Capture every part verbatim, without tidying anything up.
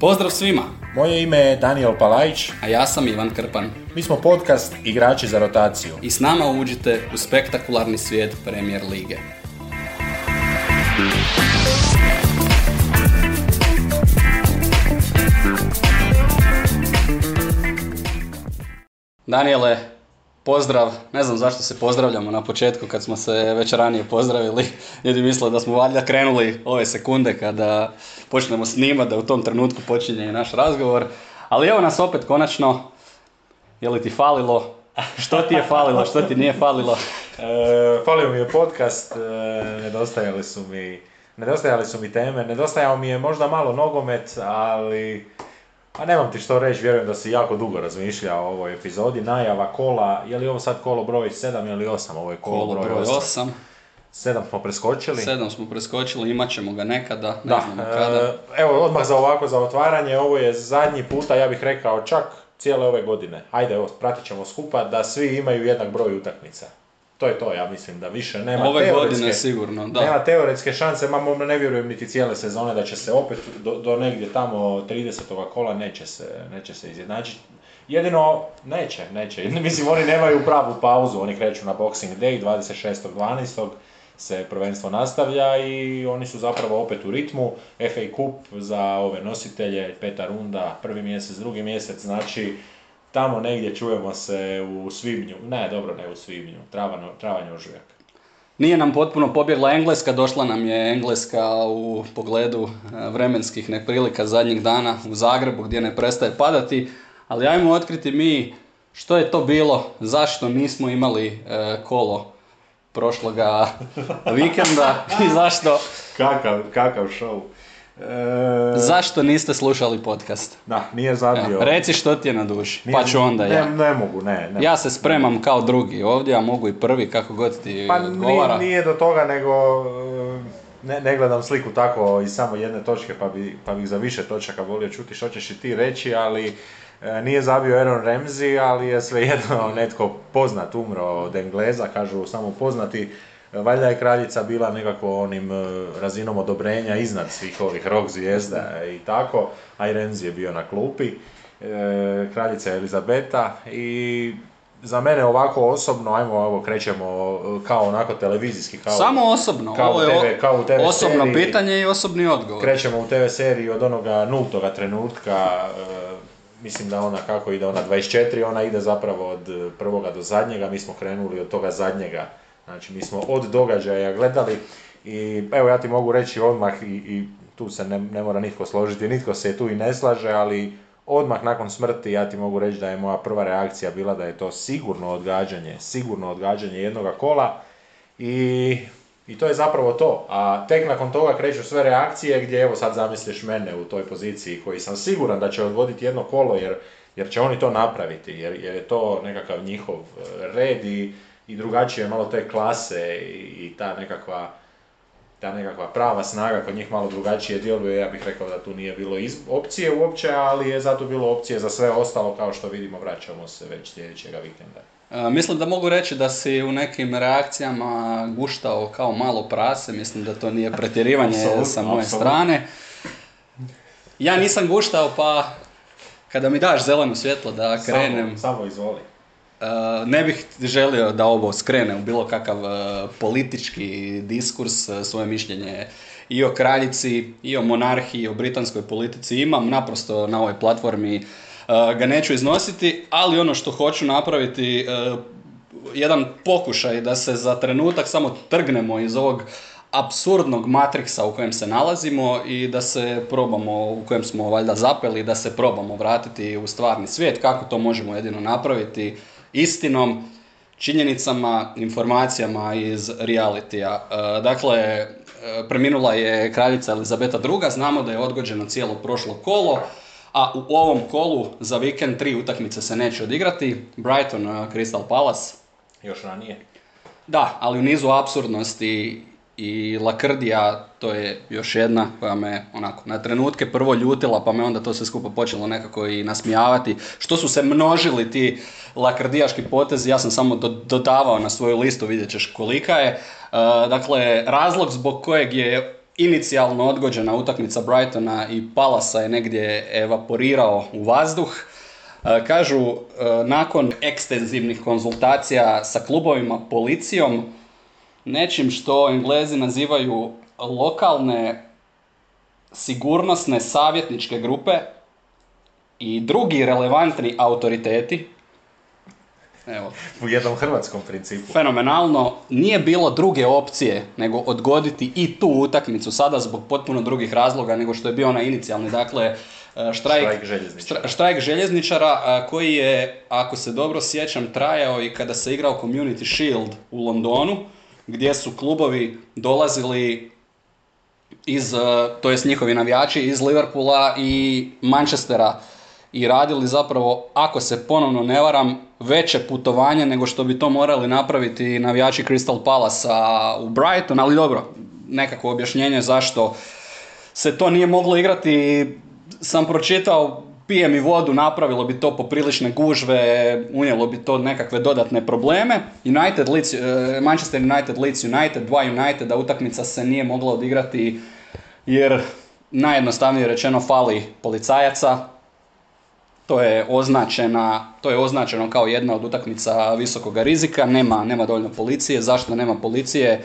Pozdrav svima! Moje ime je Daniel Palajić, a ja sam Ivan Krpan. Mi smo podcast Igrači za rotaciju. I s nama uđite u spektakularni svijet Premier lige. Daniele, pozdrav. Ne znam zašto se pozdravljamo na početku kad smo se već ranije pozdravili. Ljudi misle da smo valjda krenuli ove sekunde kada počnemo snimati, da u tom trenutku počinje i naš razgovor. Ali evo nas opet konačno. Je li ti falilo? Što ti je falilo? Što ti nije falilo? E, falio mi je podcast, e, nedostajali su mi, nedostajali su mi teme, nedostajao mi je možda malo nogomet, ali... A nemam ti što reći, vjerujem da si jako dugo razmišljao o ovoj epizodi. Najava kola, je li ovo sad kolo broj sedam ili osam? Ovo je kolo, kolo broj osam. sedam smo preskočili. sedam smo preskočili, imat ćemo ga nekada, ne da. znamo kada. Evo, odmah za ovako, za otvaranje, ovo je zadnji puta, ja bih rekao čak cijele ove godine. Ajde, evo, pratit ćemo skupa da svi imaju jednak broj utakmica. To je to, ja mislim da više nema ove teoretske, godine sigurno, da. Nema teoretske šanse, ma ne vjerujem niti cijele sezone da će se opet do, do negdje tamo tridesetoga kola neće se, neće se izjednačiti. Jedino neće, neće. Mislim, oni nemaju pravu pauzu, oni kreću na Boxing Day, dvadeset šestog dvanaestog se prvenstvo nastavlja i oni su zapravo opet u ritmu. F A Cup za ove nositelje, peta runda, prvi mjesec, drugi mjesec, znači... Tamo negdje čujemo se u svibnju, ne dobro ne u svibnju, travanj, travanj ožujak. Nije nam potpuno pobjegla Engleska, došla nam je Engleska u pogledu vremenskih neprilika zadnjih dana u Zagrebu gdje ne prestaje padati. Ali ajmo otkriti mi što je to bilo, zašto nismo imali kolo prošloga vikenda i zašto... Kakav, kakav show. E... Zašto niste slušali podcast? Da, nije zabio. E, reci što ti je na duši, nije, pa ću onda ne, ja. Ne mogu, ne, ne. Ja se spremam kao drugi ovdje, a mogu i prvi, kako god ti pa odgovara. Pa nije, nije do toga, nego ne, ne gledam sliku tako iz samo jedne točke, pa, bi, pa bih za više točaka volio čuti što ćeš i ti reći, ali e, nije zabio Aaron Ramsey, ali je svejedno netko poznat umro od Engleza, kažu samo poznati. Valjda je kraljica bila nekako onim razinom odobrenja iznad svih ovih rock zvijezda i tako, a i Ramsey je bio na klupi, kraljica Elizabeta i za mene ovako osobno, ajmo ovo krećemo kao onako televizijski, kao, samo osobno. Kao ovo je te ve, kao u te ve osobno seriji. Pitanje i osobni odgovor. Krećemo u te ve seriji od onoga nultoga trenutka, mislim da ona kako ide, ona dvadeset četiri, ona ide zapravo od prvoga do zadnjega, mi smo krenuli od toga zadnjega. Znači, mi smo od događaja gledali i evo ja ti mogu reći odmah i, i tu se ne, ne mora nitko složiti, nitko se tu i ne slaže, ali odmah nakon smrti ja ti mogu reći da je moja prva reakcija bila da je to sigurno odgađanje, sigurno odgađanje jednoga kola i, i to je zapravo to. A tek nakon toga kreću sve reakcije gdje evo sad zamisliš mene u toj poziciji koji sam siguran da će odgoditi jedno kolo jer, jer će oni to napraviti, jer, jer je to nekakav njihov red i i drugačije malo te klase i ta nekakva, ta nekakva prava snaga kod njih malo drugačije djeluje. Ja bih rekao da tu nije bilo iz, opcije uopće, ali je zato bilo opcije za sve ostalo, kao što vidimo vraćamo se već sljedećega vikenda. E, mislim da mogu reći da si u nekim reakcijama guštao kao malo prase, mislim da to nije pretjerivanje sa moje absolut. strane. Ja nisam guštao, pa kada mi daš zeleno svjetlo da krenem... Samo, samo izvoli. Uh, ne bih želio da ovo skrene u bilo kakav uh, politički diskurs, uh, svoje mišljenje i o kraljici, i o monarhiji, i o britanskoj politici imam, naprosto na ovoj platformi uh, ga neću iznositi, ali ono što hoću napraviti, uh, jedan pokušaj da se za trenutak samo trgnemo iz ovog apsurdnog matriksa u kojem se nalazimo i da se probamo, u kojem smo valjda zapeli, da se probamo vratiti u stvarni svijet, kako to možemo jedino napraviti. Istinom, činjenicama, informacijama iz realitija. Dakle, preminula je kraljica Elizabeta druga, znamo da je odgođeno cijelo prošlo kolo, a u ovom kolu za vikend tri utakmice se neće odigrati. Brighton, Crystal Palace. Još ranije. Da, ali u nizu apsurdnosti i Lakrdija, to je još jedna koja me onako na trenutke prvo ljutila, pa me onda to sve skupo počelo nekako i nasmijavati. Što su se množili ti lakrdijaški potezi, ja sam samo do- dodavao na svoju listu, vidjet ćeš kolika je. E, dakle, razlog zbog kojeg je inicijalno odgođena utakmica Brightona i Palasa je negdje evaporirao u vazduh. Kažu, nakon ekstenzivnih konzultacija sa klubovima, policijom, nečim što Englezi nazivaju lokalne sigurnosne savjetničke grupe i drugi relevantni autoriteti, evo, u jednom hrvatskom principu. Fenomenalno, nije bilo druge opcije nego odgoditi i tu utakmicu sada zbog potpuno drugih razloga nego što je bio onaj inicijalni, dakle, štrajk, štrajk željezničara, štrajk željezničara koji je, ako se dobro sjećam, trajao i kada se igrao Community Shield u Londonu, gdje su klubovi dolazili iz, to jest njihovi navijači, iz Liverpoola i Manchestera i radili zapravo, ako se ponovno ne varam, veće putovanje nego što bi to morali napraviti navijači Crystal Palacea u Brighton, ali dobro, nekako objašnjenje zašto se to nije moglo igrati sam pročitao, pijem i vodu, napravilo bi to poprilične gužve, unijelo bi to nekakve dodatne probleme. United, Leeds, Manchester United, Leeds United, dva Uniteda, utakmica se nije mogla odigrati jer najjednostavnije rečeno fali policajaca. To je označena, to je označeno kao jedna od utakmica visokog rizika, nema, nema dovoljno policije. Zašto nema policije?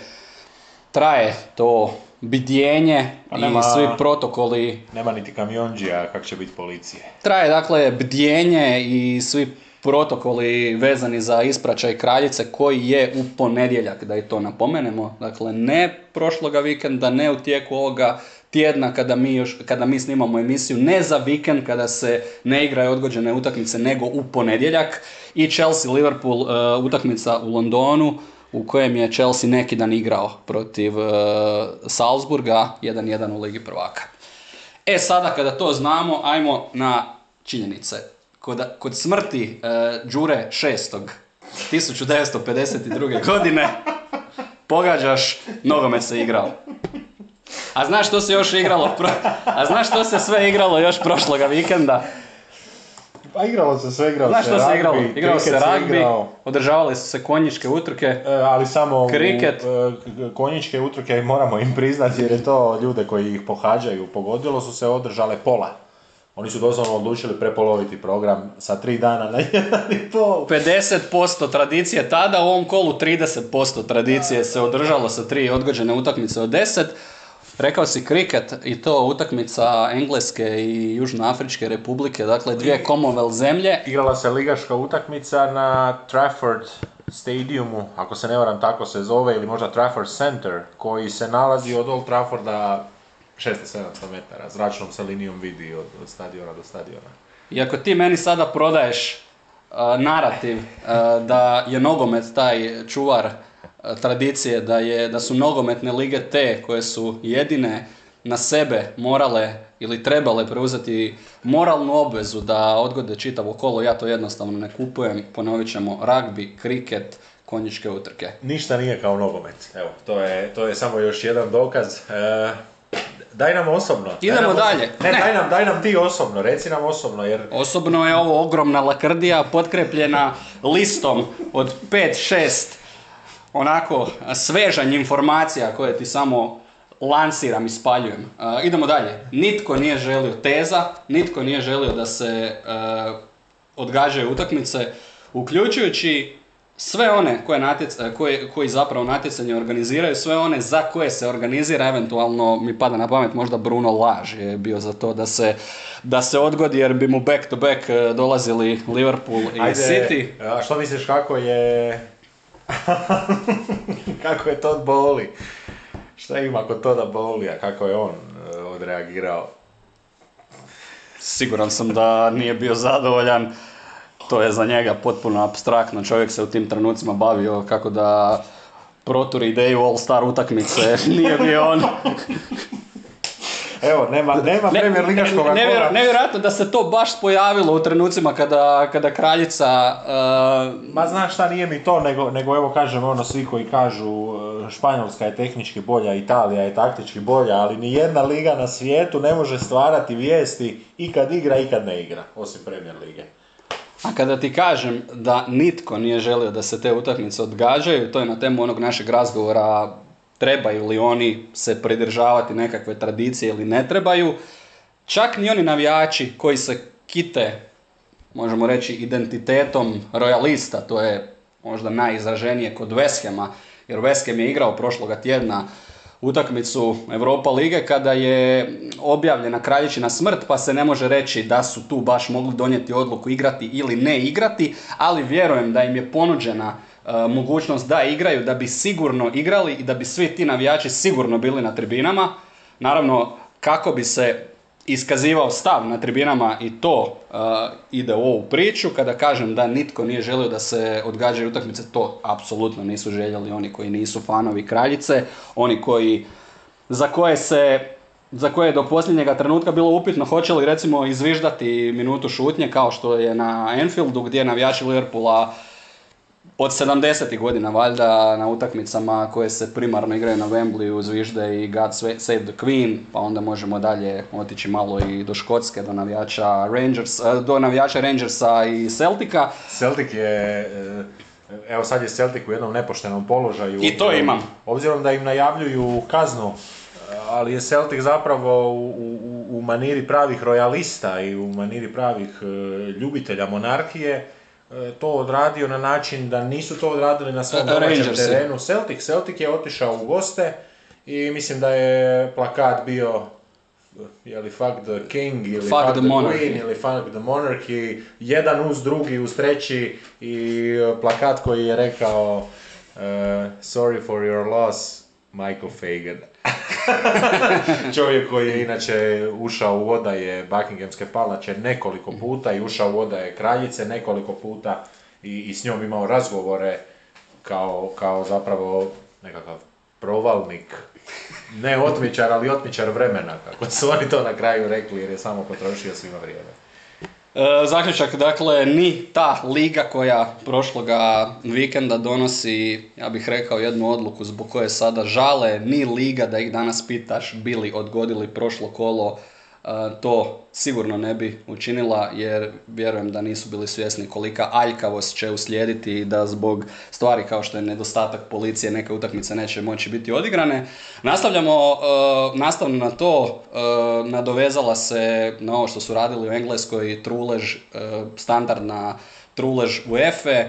Traje to bdjenje pa nema, i svi protokoli. Nema niti kamionđija, kak će biti policije. Traje dakle bdjenje i svi protokoli vezani za ispraćaj kraljice koji je u ponedjeljak, da i to napomenemo. Dakle, ne prošloga vikenda, ne u tijeku ovoga tjedna kada mi, još, kada mi snimamo emisiju, ne za vikend kada se ne igraju odgođene utakmice, nego u ponedjeljak. I Chelsea-Liverpool uh, utakmica u Londonu, u kojem je Chelsea neki dan igrao protiv e, Salzburga, jedan jedan u Ligi prvaka. E sada kada to znamo, ajmo na činjenice. Kod, kod smrti e, Đure šestog tisuću devetsto pedeset druge. godine pogađaš, nogomet se igrao. A znaš što se još igralo? Pro... A znaš što se sve igralo još prošloga vikenda? Pa igralo se sve, igralo Znaš se ragbi, igralo, igralo se ragbi, igrao. Održavale su se konjičke utrke, e, ali samo kriket. U, konjičke utrke moramo im priznati jer je to ljude koji ih pohađaju pogodilo, su se održale pola. Oni su doslovno odlučili prepoloviti program sa tri dana na jedan i pol. pedeset posto tradicije tada, u ovom kolu trideset posto tradicije se održalo sa tri odgođene utakmice od deset. Rekao si kriket i to utakmica Engleske i Južnoafričke republike, dakle dvije Commonwealth zemlje. Igrala se ligaška utakmica na Trafford Stadiumu, ako se ne varam tako se zove, ili možda Trafford Center, koji se nalazi od Old Trafforda šesto do sedamsto metara, zračnom se linijom vidi od, od stadiona do stadiona. I ako ti meni sada prodaješ uh, narativ uh, da je nogomet taj čuvar tradicije, da, je, da su nogometne lige te koje su jedine na sebe morale ili trebale preuzeti moralnu obvezu da odgode čitavo kolo, ja to jednostavno ne kupujem. Ponovit ćemo ragbi, kriket, konjičke utrke. Ništa nije kao nogomet. Evo, to je, to je samo još jedan dokaz. E, daj nam osobno. Idemo daj nam dalje. Osobno. Ne, ne. Daj, nam, daj nam ti osobno, reci nam osobno. Jer... Osobno je ovo ogromna lakrdija potkrepljena listom od pet šest onako svežanj informacija koje ti samo lansiram i spaljujem. Uh, idemo dalje. Nitko nije želio teza, nitko nije želio da se uh, odgađaju utakmice, uključujući sve one koje natjec- koje, koji zapravo natjecanje organiziraju, sve one za koje se organizira, eventualno mi pada na pamet možda Bruno Laž je bio za to da se, da se odgodi jer bi mu back to back dolazili Liverpool i Ajde, City. A što misliš kako je... kako je to od Bowley? Šta ima kod toga Bowleya? Kako je on uh, odreagirao? Siguran sam da nije bio zadovoljan. To je za njega potpuno apstraktno. Čovjek se u tim trenucima bavio kako da proturi ideju All-Star utakmice. Nije bio on. Evo, nema, nema ne, premijer ligaškog ne, nevjer, nevjerojatno da se to baš pojavilo u trenucima kada, kada kraljica... Uh... Ma znaš šta, nije mi to, nego, nego evo kažem ono svi koji kažu Španjolska je tehnički bolja, Italija je taktički bolja, ali ni jedna liga na svijetu ne može stvarati vijesti i kad igra i kad ne igra, osim Premier lige. A kada ti kažem da nitko nije želio da se te utakmice odgađaju, to je na temu onog našeg razgovora trebaju li oni se pridržavati nekakve tradicije ili ne trebaju. Čak ni oni navijači koji se kite, možemo reći, identitetom royalista, to je možda najizraženije kod West Hama, jer West Ham je igrao prošloga tjedna utakmicu Europa lige kada je objavljena kraljičina smrt, pa se ne može reći da su tu baš mogli donijeti odluku igrati ili ne igrati, ali vjerujem da im je ponuđena e, mogućnost da igraju, da bi sigurno igrali i da bi svi ti navijači sigurno bili na tribinama. Naravno, kako bi se iskazivao stav na tribinama i to uh, ide u ovu priču. Kada kažem da nitko nije želio da se odgađaju utakmice, to apsolutno nisu željeli oni koji nisu fanovi kraljice, oni koji, za koje se, za koje je do posljednjega trenutka bilo upitno hoće li recimo izviždati minutu šutnje kao što je na Anfieldu gdje navijači Liverpoola od sedamdesetih godina valjda na utakmicama koje se primarno igraju na Wembleyu zvižde i God Save the Queen, pa onda možemo dalje otići malo i do Škotske, do navijača Rangers, do navijača Rangersa i Celtica. Celtic je, evo sad je Celtic u jednom nepoštenom položaju. I to imam. Obzirom da im najavljuju kaznu, ali je Celtic zapravo u, u, u maniri pravih royalista i u maniri pravih ljubitelja monarhije to odradio na način da nisu to odradili na svom domaćem terenu. Celtic, Celtic je otišao u goste i mislim da je plakat bio je li fuck the king ili fuck, fuck the, the queen ili fuck the monarchy, jedan uz drugi uz treći i plakat koji je rekao uh, sorry for your loss Michael Fagan. Čovjek koji je inače ušao u odaje Buckinghamske palače nekoliko puta i ušao u odaje kraljice nekoliko puta i, i s njom imao razgovore kao, kao zapravo nekakav provalnik, ne otmičar, ali otmičar vremena, kako su oni to na kraju rekli jer je samo potrošio svima vrijeme. E, zaključak, dakle, ni ta liga koja prošloga vikenda donosi, ja bih rekao, jednu odluku zbog koje sada žale, ni liga da ih danas pitaš bili odgodili prošlo kolo, e, to sigurno ne bi učinila jer vjerujem da nisu bili svjesni kolika aljkavost će uslijediti i da zbog stvari kao što je nedostatak policije neke utakmice neće moći biti odigrane. Nastavljamo, e, nastavno na to, e, nadovezala se na ovo što su radili u Engleskoj trulež, e, standardna trulež UEFA,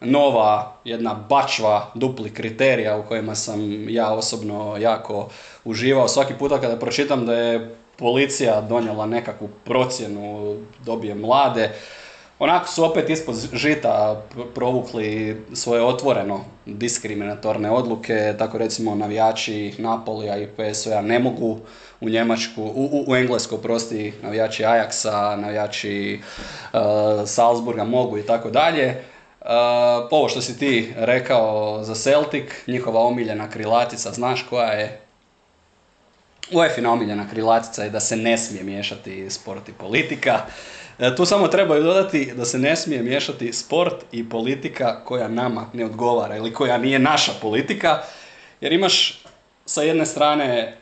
nova jedna bačva dupli kriterija u kojima sam ja osobno jako uživao. Svaki puta kada pročitam da je policija donijela nekakvu procjenu, dobije mlade. Onako su opet ispod žita provukli svoje otvoreno diskriminatorne odluke. Tako recimo navijači Napolija i P S V-a ne mogu u Njemačku, u, u, u Englesku, prosti, navijači Ajaxa, navijači uh, Salzburga mogu i tako dalje. Uh, ovo što si ti rekao za Celtic, njihova omiljena krilatica, znaš koja je? UEFA-ina omiljena krilatica je da se ne smije miješati sport i politika. E, tu samo trebaju dodati da se ne smije miješati sport i politika koja nama ne odgovara ili koja nije naša politika. Jer imaš sa jedne strane e,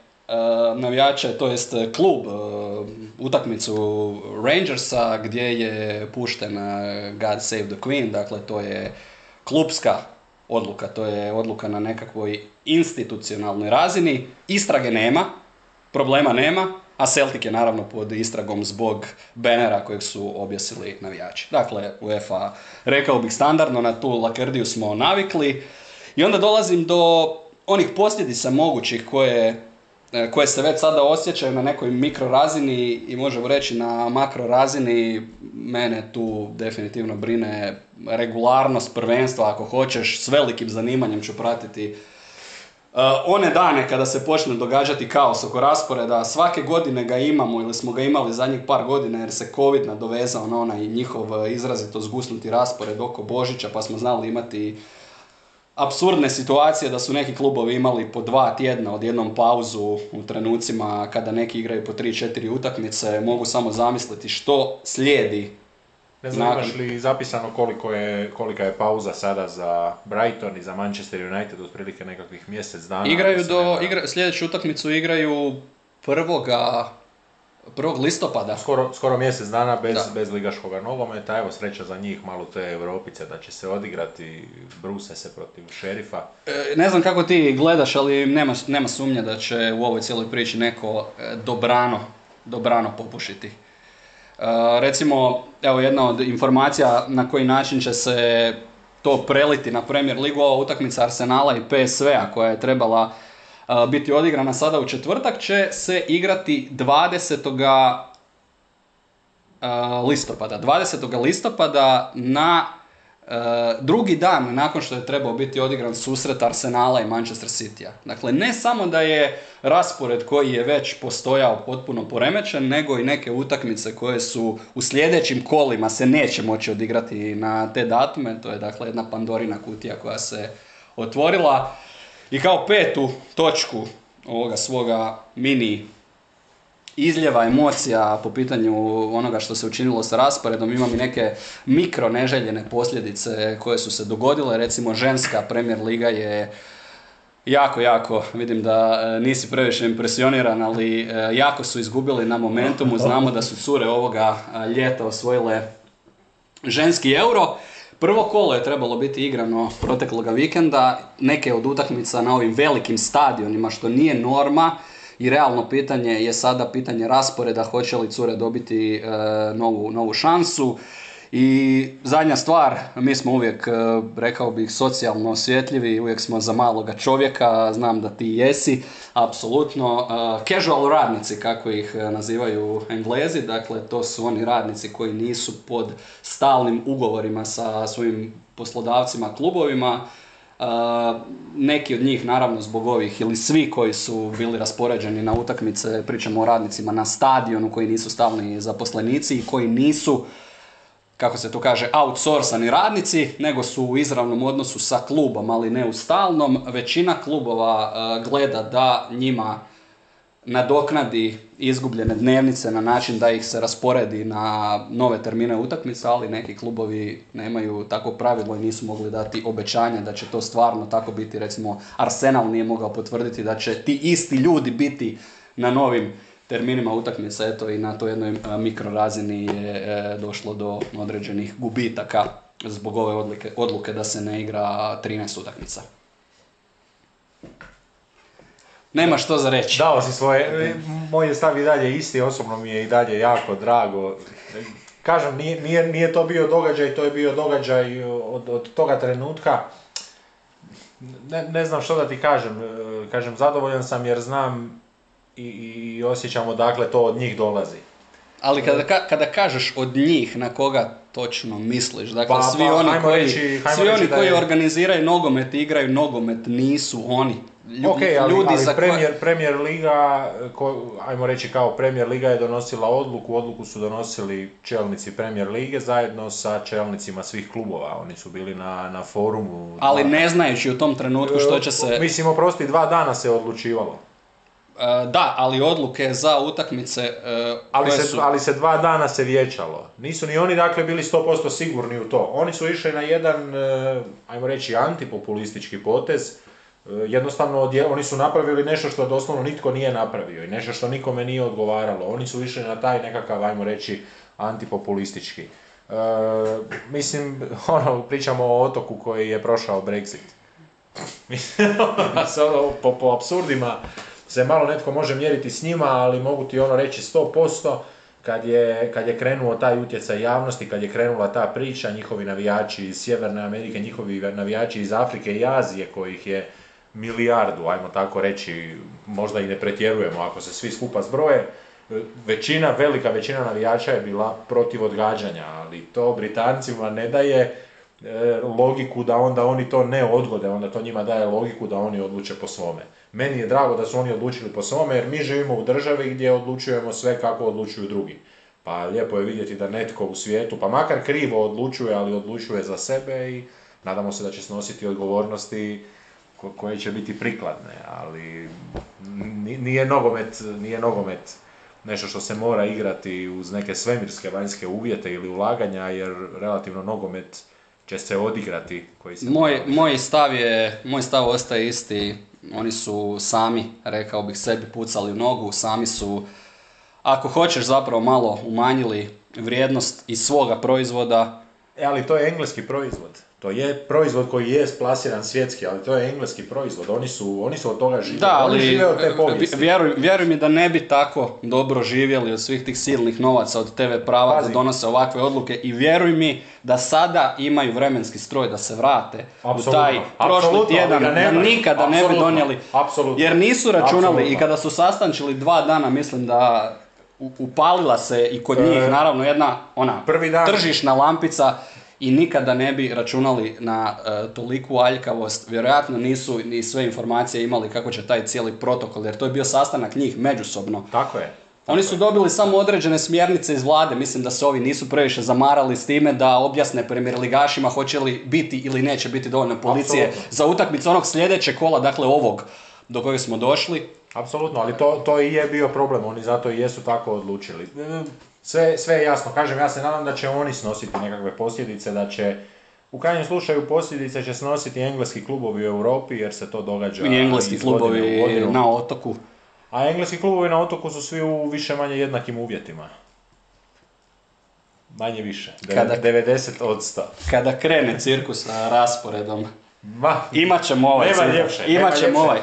navijače, to jest klub, e, utakmicu Rangersa gdje je puštena God Save the Queen, dakle to je klubska odluka, to je odluka na nekakvoj institucionalnoj razini, istrage nema, problema nema, a Celtic je naravno pod istragom zbog benera kojeg su objesili navijači. Dakle, UEFA, rekao bih standardno, na tu lakrdiju smo navikli. I onda dolazim do onih posljedica mogućih koje, koje se već sada osjećaju na nekoj mikrorazini i možemo reći na makrorazini. Mene tu definitivno brine regularnost prvenstva, ako hoćeš, s velikim zanimanjem ću pratiti Uh, one dane kada se počne događati kaos oko rasporeda, svake godine ga imamo ili smo ga imali zadnjih par godina jer se COVID nadovezao na onaj njihov izrazito zgusnuti raspored oko Božića, pa smo znali imati apsurdne situacije da su neki klubovi imali po dva tjedna odjednom pauzu u trenucima kada neki igraju po tri četiri utakmice. Mogu samo zamisliti što slijedi Ne znam, nakon... imaš li zapisano koliko je, kolika je pauza sada za Brighton i za Manchester United, otprilike nekakvih mjesec dana? Igraju do, nema... igra, sljedeću utakmicu igraju prvoga... prvog listopada. Skoro, skoro mjesec dana bez, da. bez ligaškog nogometa. Evo, sreća za njih, malo te Europice da će se odigrati, bruse se protiv Šerifa. E, ne znam kako ti gledaš, ali nema, nema sumnje da će u ovoj cijeloj priči neko e, dobrano, dobrano popušiti. E, recimo, evo jedna od informacija na koji način će se to preliti na Premier Ligu, ova utakmica Arsenala i P S V-a koja je trebala biti odigrana sada u četvrtak, će se igrati dvadesetog listopada. dvadesetog listopada na drugi dan nakon što je trebao biti odigran susret Arsenala i Manchester Citya. Dakle, ne samo da je raspored koji je već postojao potpuno poremećen, nego i neke utakmice koje su u sljedećim kolima se neće moći odigrati na te datume. To je dakle jedna Pandorina kutija koja se otvorila. I kao petu točku ovoga svoga mini izljeva emocija po pitanju onoga što se učinilo sa rasporedom, imam i neke mikro neželjene posljedice koje su se dogodile. Recimo, ženska Premier Liga je jako, jako, vidim da nisi previše impresioniran, ali jako su izgubili na momentumu. Znamo da su cure ovoga ljeta osvojile ženski Euro. Prvo kolo je trebalo biti igrano protekloga vikenda, neke od utakmica na ovim velikim stadionima, što nije norma, i realno pitanje je sada pitanje rasporeda, hoće li cure dobiti e, novu, novu šansu. I zadnja stvar, mi smo uvijek, rekao bih, socijalno osjetljivi, uvijek smo za maloga čovjeka, znam da ti jesi, apsolutno. Casual radnici, kako ih nazivaju Englezi, dakle to su oni radnici koji nisu pod stalnim ugovorima sa svojim poslodavcima, klubovima. Neki od njih, naravno, zbog ovih ili svi koji su bili raspoređeni na utakmice, pričamo o radnicima na stadionu koji nisu stalni zaposlenici i koji nisu, kako se to kaže, outsourcani radnici, nego su u izravnom odnosu sa klubom, ali ne u stalnom. Većina klubova uh, gleda da njima nadoknadi izgubljene dnevnice na način da ih se rasporedi na nove termine utakmica, ali neki klubovi nemaju tako pravilo i nisu mogli dati obećanja da će to stvarno tako biti. Recimo, Arsenal nije mogao potvrditi da će ti isti ljudi biti na novim terminima utakmica, eto, i na toj jednoj mikrorazini je e, došlo do određenih gubitaka zbog ove odluke, odluke da se ne igra trinaest utakmica. Nema što za reći. Dao si svoje, moj stav i dalje isti, osobno mi je i dalje jako drago. Kažem, nije, nije, nije to bio događaj, to je bio događaj od, od toga trenutka. Ne, ne znam što da ti kažem, kažem, zadovoljan sam jer znam I, i osjećamo dakle to od njih dolazi. Ali kada, ka, kada kažeš od njih, na koga točno misliš? Dakle, pa, svi pa, oni koji, reći, svi oni koji je... organiziraju nogomet i igraju nogomet nisu oni. Ljub, okay, ali, ljudi ali za Premier, koj... Premier Liga, ko, ajmo reći kao Premier Liga je donosila odluku, odluku su donosili čelnici Premier Lige zajedno sa čelnicima svih klubova, oni su bili na, na forumu. Ali dva... ne znajući u tom trenutku što će se... Mislim, oprosti, dva dana se odlučivalo. Da, ali odluke za utakmice ali se, su... ali se dva dana se vijećalo. Nisu ni oni dakle bili sto posto sigurni u to. Oni su išli na jedan, ajmo reći, antipopulistički potez. Jednostavno, oni su napravili nešto što doslovno nitko nije napravio i nešto što nikome nije odgovaralo. Oni su išli na taj nekakav, ajmo reći, antipopulistički. E, mislim, ono, pričamo o otoku koji je prošao Brexit. po, po apsurdima se malo netko može mjeriti s njima, ali mogu ti ono reći sto posto kad je, kad je krenuo taj utjecaj javnosti, kad je krenula ta priča, njihovi navijači iz Sjeverne Amerike, njihovi navijači iz Afrike i Azije, kojih je milijardu, ajmo tako reći, možda i ne pretjerujemo ako se svi skupa zbroje, većina, velika većina navijača je bila protiv odgađanja, ali to Britancima ne daje logiku da onda oni to ne odgode, onda to njima daje logiku da oni odluče po svome. Meni je drago da su oni odlučili po svome, jer mi živimo u državi gdje odlučujemo sve kako odlučuju drugi. Pa lijepo je vidjeti da netko u svijetu, pa makar krivo odlučuje, ali odlučuje za sebe i nadamo se da će snositi odgovornosti ko- koje će biti prikladne, ali nije nogomet, nije nogomet nešto što se mora igrati uz neke svemirske vanjske uvjete ili ulaganja, jer relativno nogomet će se odigrati. Koji se moj, moj, stav je, moj stav ostaje isti, oni su sami, rekao bih, sebi pucali u nogu, sami su, ako hoćeš, zapravo malo umanjili vrijednost iz svoga proizvoda. E, ali to je engleski proizvod. To je proizvod koji je plasiran svjetski, ali to je engleski proizvod. Oni su, oni su od toga živjeli. Da, ali oni žive od te povijesti. Vjeruj, vjeruj mi da ne bi tako dobro živjeli od svih tih silnih novaca, od te ve prava, Pazi. da donose ovakve odluke. I vjeruj mi da sada imaju vremenski stroj da se vrate Absolutno. u taj prošli tjedan. Da nikada Absolutno. ne bi donijeli. Absolutno. Jer nisu računali Absolutno. i kada su sastančili dva dana, mislim da... upalila se i kod njih naravno jedna ona tržišna lampica i nikada ne bi računali na uh, toliku aljkavost. Vjerojatno nisu ni sve informacije imali kako će taj cijeli protokol, jer to je bio sastanak njih međusobno. Tako je. Oni su dobili samo određene smjernice iz vlade, mislim da se ovi nisu previše zamarali s time da objasne premijerligašima hoće li biti ili neće biti dovoljno policije Absolutno. za utakmicu onog sljedećeg kola, dakle ovog do kojeg smo došli. Apsolutno, ali to, to i je bio problem, oni zato i jesu tako odlučili. Sve, sve je jasno, kažem, ja se nadam da će oni snositi nekakve posljedice, da će, u krajnjem slučaju, posljedice će snositi engleski klubovi u Europi, jer se to događa i engleski klubovi na otoku. A engleski klubovi na otoku su svi u više manje jednakim uvjetima. Manje više, devedeset odsto. Kada krene cirkus sa rasporedom, Ma, imat ćemo ovaj, ljepše, imat ćemo ovaj.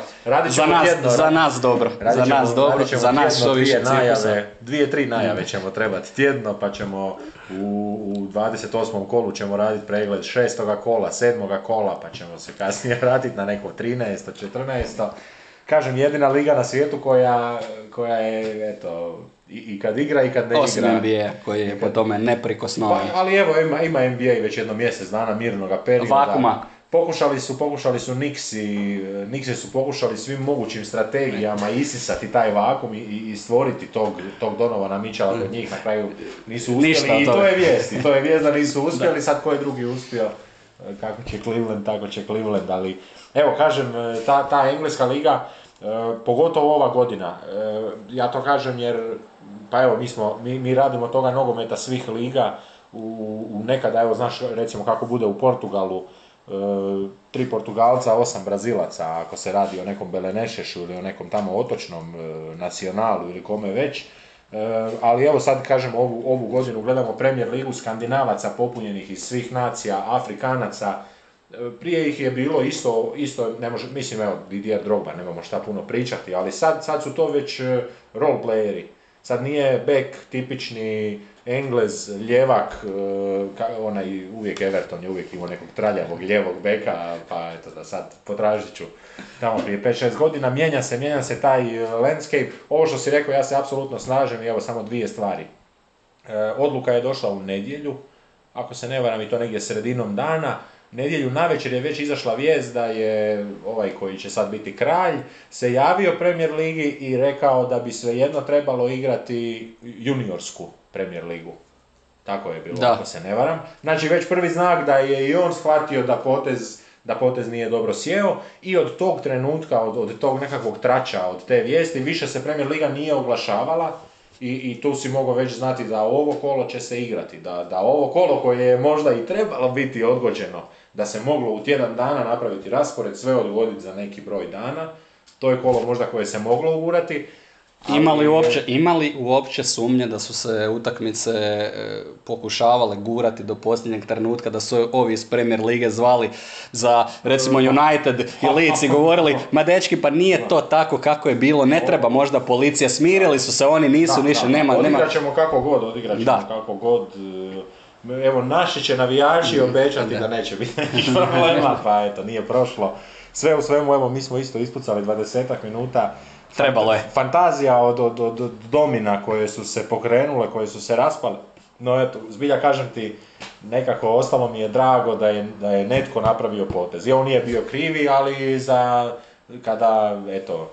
Za, nas, tjedno, za nas dobro, radit za nas ćemo, dobro, za nas što više cirkusa. Dvije, tri najave ćemo trebati tjedno, pa ćemo u, u dvadeset osmom kolu ćemo raditi pregled šestoga kola, sedmoga kola, pa ćemo se kasnije raditi na neko trinaesto, četrnaesto. Kažem, jedina liga na svijetu koja, koja je, eto, i, i kad igra i kad ne Osim igra. Osim en be a koji je po tome neprikosnovan. Pa, ali evo, ima, ima en be a već jedno mjesec dana mirnoga perioda. Vakuma. Pokušali su, pokušali su Nixi, Nixi su pokušali svim mogućim strategijama isisati taj vakum i, i stvoriti tog, tog Donovana Mitchella kod njih, na kraju nisu uspjeli. Ništa i to je vijest, i to je vijest da nisu uspjeli, sad ko je drugi uspio, kako će Cleveland, tako će Cleveland, ali evo kažem, ta, ta engleska liga, e, pogotovo ova godina, e, ja to kažem jer, pa evo, mi, smo, mi, mi radimo toga nogometa svih liga, u, u nekada, evo znaš recimo kako bude u Portugalu, E, tri Portugalca, osam Brazilaca, ako se radi o nekom Belenešešu ili o nekom tamo otočnom e, nacionalu ili kome već. E, ali evo sad kažem, ovu, ovu godinu gledamo Premier ligu Skandinavaca popunjenih iz svih nacija, Afrikanaca. E, prije ih je bilo isto, isto ne može, mislim evo Didier Drogba, nemamo šta puno pričati, ali sad, sad su to već e, role playeri. Sad nije bek tipični Englez, ljevak, onaj uvijek Everton je uvijek imao nekog traljavog ljevog beka, pa eto da sad potražit ću tamo prije pet šest godina, mijenja se, mijenja se taj landscape. Ovo što si rekao, ja se apsolutno slažem i evo samo dvije stvari. Odluka je došla u nedjelju, ako se ne varam i to negdje sredinom dana. Nedjelju navečer je već izašla vijest da je ovaj koji će sad biti kralj se javio Premier ligi i rekao da bi svejedno trebalo igrati juniorsku Premier ligu. Tako je bilo, da. Ako se ne varam. Znači već prvi znak da je i on shvatio da potez, da potez nije dobro sjeo i od tog trenutka, od, od tog nekakvog trača, od te vijesti, više se Premier liga nije oglašavala. I, I tu si mogao već znati da ovo kolo će se igrati, da, da ovo kolo koje je možda i trebalo biti odgođeno, da se moglo u tjedan dana napraviti raspored, sve odgoditi za neki broj dana, to je kolo možda koje se moglo ugurati. Ali... Ima li uopće, ima li uopće sumnje da su se utakmice e, pokušavale gurati do posljednjeg trenutka, da su ovi iz Premier lige zvali za recimo United i Leeds i govorili ma dečki pa nije to tako kako je bilo, ne treba možda policija, smirili su se, oni nisu ništa, nema, nema. Odigrat ćemo kako god, odigrat ćemo da. kako god. Evo naši će navijači obećati da, da neće biti nekih problema, pa eto nije prošlo. Sve u svemu, evo mi smo isto ispucali dvadesetak minuta. Trebalo je. Fantazija od, od, od domina koje su se pokrenule, koje su se raspale. No eto, zbilja kažem ti, nekako ostalo mi je drago da je, da je netko napravio potez. I on nije bio krivi, ali za kada, eto,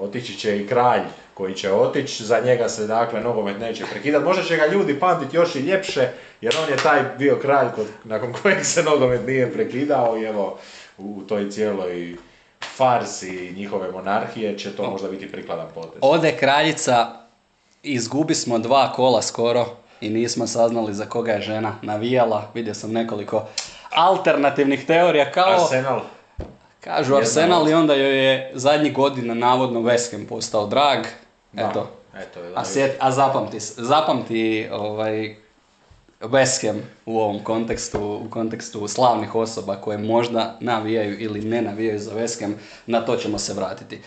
otići će i kralj koji će otići, za njega se dakle nogomet neće prekidati. Možda će ga ljudi pamtiti još i ljepše, jer on je taj bio kralj kod, nakon kojeg se nogomet nije prekidao i evo u toj cijeloj... farsi njihove monarhije će to možda biti prikladan potez. Ode kraljica, izgubi smo dva kola skoro i nismo saznali za koga je žena navijala. Vidio sam nekoliko alternativnih teorija kao... Arsenal. Kažu Arsenal i onda joj je zadnjih godina navodno West Ham postao drag. Da. Eto. Eto, a, sjet, a zapamti, zapamti ovaj, West Ham u ovom kontekstu, u kontekstu slavnih osoba koje možda navijaju ili ne navijaju za West Ham, na to ćemo se vratiti.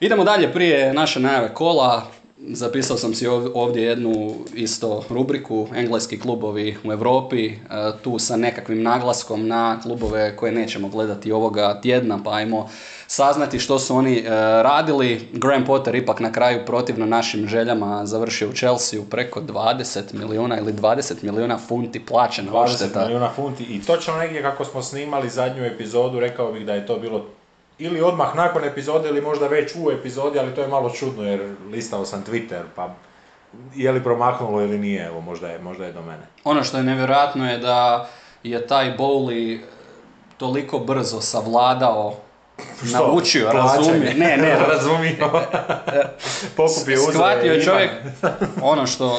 Idemo dalje, prije naše najave kola, zapisao sam si ovdje jednu isto rubriku, engleski klubovi u Europi, tu sa nekakvim naglaskom na klubove koje nećemo gledati ovoga tjedna, pa ajmo saznati što su oni radili. Graham Potter ipak na kraju protivno našim željama završio u Chelsea preko dvadeset milijuna ili dvadeset milijuna funti plaćena odšteta. dvadeset milijuna funti i točno negdje kako smo snimali zadnju epizodu, rekao bih da je to bilo ili odmah nakon epizode ili možda već u epizodi, ali to je malo čudno jer listao sam Twitter, pa je li promaknulo ili nije, evo možda je, možda je do mene. Ono što je nevjerojatno je da je taj Bowley toliko brzo savladao, što? Naučio, razumio, ne, ne, razumio, pokupio, shvatio je čovjek, ono što,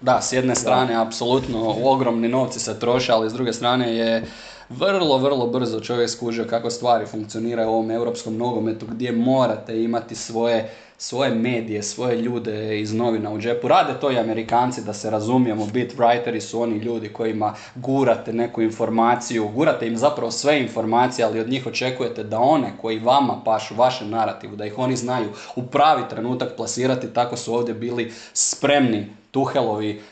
da, s jedne strane, da, apsolutno ogromni novci se troše, ali s druge strane je vrlo, vrlo brzo čovjek skužio kako stvari funkcioniraju u ovom europskom nogometu gdje morate imati svoje, svoje medije, svoje ljude iz novina u džepu. Rade to i Amerikanci, da se razumijemo, beat writeri su oni ljudi kojima gurate neku informaciju, gurate im zapravo sve informacije, ali od njih očekujete da one koji vama pašu, vašem narativu, da ih oni znaju u pravi trenutak plasirati. Tako su ovdje bili spremni Tuhelovi,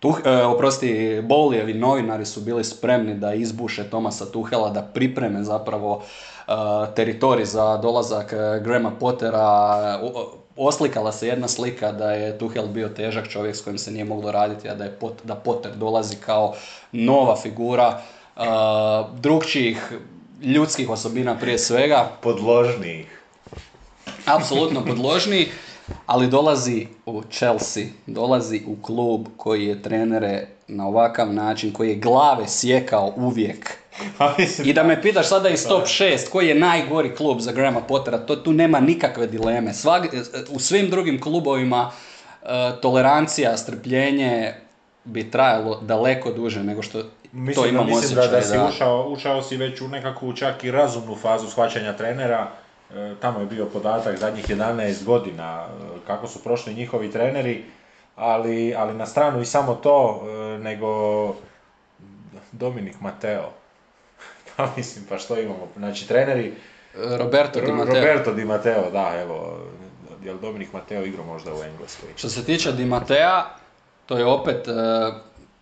Tuh, e, oprosti, Bowleyevi novinari su bili spremni da izbuše Thomasa Tuchela, da pripreme zapravo e, teritorij za dolazak Grahama Pottera. O, oslikala se jedna slika da je Tuchel bio težak čovjek s kojim se nije moglo raditi, a da, je Pot, da Potter dolazi kao nova figura e, drugčijih ljudskih osobina prije svega. Podložnijih. Apsolutno podložniji. Ali dolazi u Chelsea, dolazi u klub koji je trenere na ovakav način, koji je glave sjekao uvijek. I da me pitaš sada iz top šest, koji je najgori klub za Grahama Pottera, to, tu nema nikakve dileme. Svag, u svim drugim klubovima uh, tolerancija, strpljenje bi trajalo daleko duže nego što... Mislim to imam da, mislim osjećaj, da, da si da. Ušao, ušao si već u nekakvu čak i razumnu fazu shvaćanja trenera. Tamo je bio podatak zadnjih jedanaest godina kako su prošli njihovi treneri, ali, ali na stranu i samo to, nego Dominik Mateo, pa mislim pa što imamo, znači treneri Roberto Di Matteo, Roberto Di Matteo, da, evo, je li Dominik Mateo igrao možda u Engleskoj? Što se tiče Di Mattea, to je opet uh...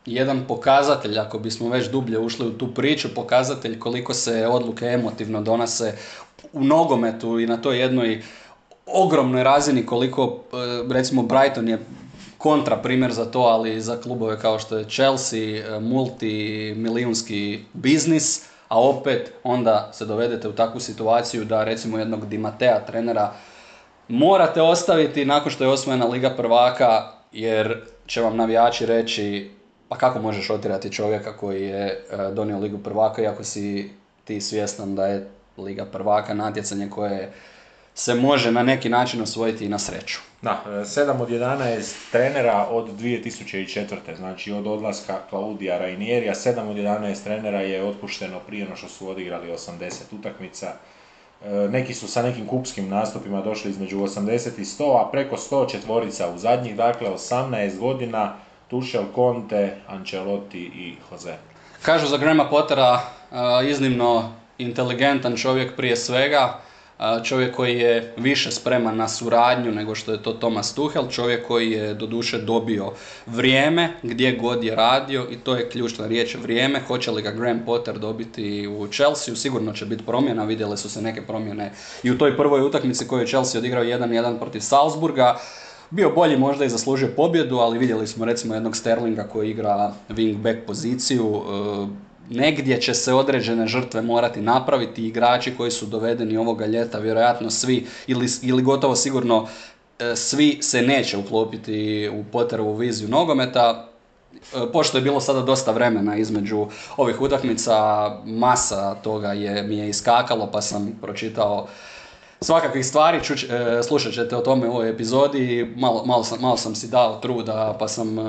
jedan pokazatelj, ako bismo već dublje ušli u tu priču, pokazatelj koliko se odluke emotivno donose u nogometu i na toj jednoj ogromnoj razini, koliko, recimo Brighton je kontra primjer za to, ali za klubove kao što je Chelsea, multimilijunski biznis, a opet onda se dovedete u takvu situaciju da recimo jednog Di Mattea trenera morate ostaviti nakon što je osvojena Liga prvaka, jer će vam navijači reći: pa kako možeš otjerati čovjeka koji je donio Ligu prvaka, iako si ti svjestan da je Liga prvaka natjecanje koje se može na neki način osvojiti i na sreću. Da, sedam od jedanaest trenera od dvije tisuće četvrte. Znači od odlaska Claudija Rainierija, sedam od jedanaest trenera je otpušteno prije no što su odigrali osamdeset utakmica. Neki su sa nekim kupskim nastupima došli između osamdeset i sto, a preko sto četvorica u zadnjih, dakle osamnaest godina. Tuchel, Conte, Ancelotti i Jose. Kažu za Grahama Pottera iznimno inteligentan čovjek prije svega, čovjek koji je više spreman na suradnju nego što je to Thomas Tuchel, čovjek koji je doduše dobio vrijeme gdje god je radio i to je ključna riječ, vrijeme. Hoće li ga Graham Potter dobiti u Chelsea? Sigurno će biti promjena, vidjele su se neke promjene i u toj prvoj utakmici koju je Chelsea odigrao jedan jedan protiv Salzburga. Bio bolji, možda i zaslužio pobjedu, ali vidjeli smo recimo jednog Sterlinga koji igra wing-back poziciju. Negdje će se određene žrtve morati napraviti. Igrači koji su dovedeni ovoga ljeta, vjerojatno svi ili, ili gotovo sigurno svi se neće uklopiti u Potterovu viziju nogometa. Pošto je bilo sada dosta vremena između ovih utakmica, masa toga je, mi je iskakalo, pa sam pročitao svakakvih stvari čuč, e, slušat ćete o tome u ovoj epizodi. Malo, malo, sam, malo sam si dao truda pa sam e,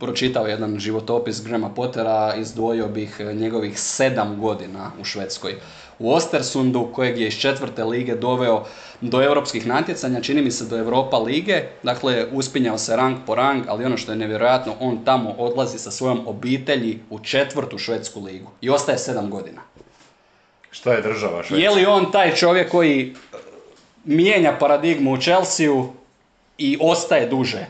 pročitao jedan životopis Grahama Pottera, izdvojio bih njegovih sedam godina u Švedskoj. U Ostersundu, kojeg je iz četvrte lige doveo do europskih natjecanja, čini mi se do Europa lige, dakle uspinjao se rang po rang, ali ono što je nevjerojatno, on tamo odlazi sa svojom obitelji u četvrtu švedsku ligu i ostaje sedam godina. Šta je država Švedska? Je li on taj čovjek koji mijenja paradigmu u Čelsiju i ostaje duže?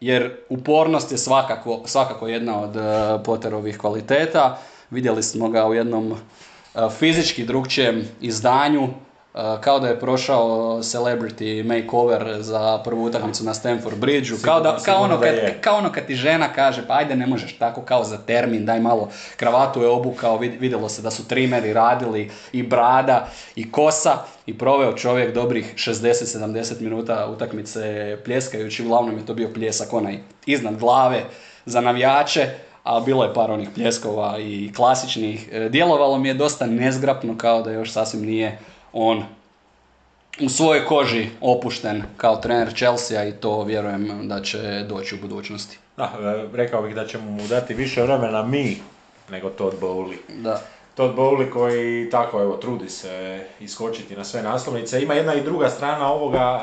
Jer upornost je svakako, svakako jedna od Potterovih kvaliteta. Vidjeli smo ga u jednom fizički drugčijem izdanju, kao da je prošao celebrity makeover za prvu utakmicu na Stamford Bridgeu, kao, da, kao, ono kad, kao ono kad ti žena kaže pa ajde ne možeš tako kao za termin, daj malo, kravatu je obukao, vidjelo se da su trimeri radili i brada i kosa i proveo čovjek dobrih šezdeset do sedamdeset minuta utakmice pljeskajući, uglavnom je to bio pljesak onaj iznad glave za navijače, a bilo je par onih pljeskova i klasičnih. Djelovalo mi je dosta nezgrapno, kao da još sasvim nije on u svojoj koži opušten kao trener Chelsea i to vjerujem da će doći u budućnosti. Da, rekao bih da ćemo mu dati više vremena mi nego Todd Bowley. Da. Todd Bowley koji tako evo trudi se iskočiti na sve naslovnice. Ima jedna i druga strana ovoga,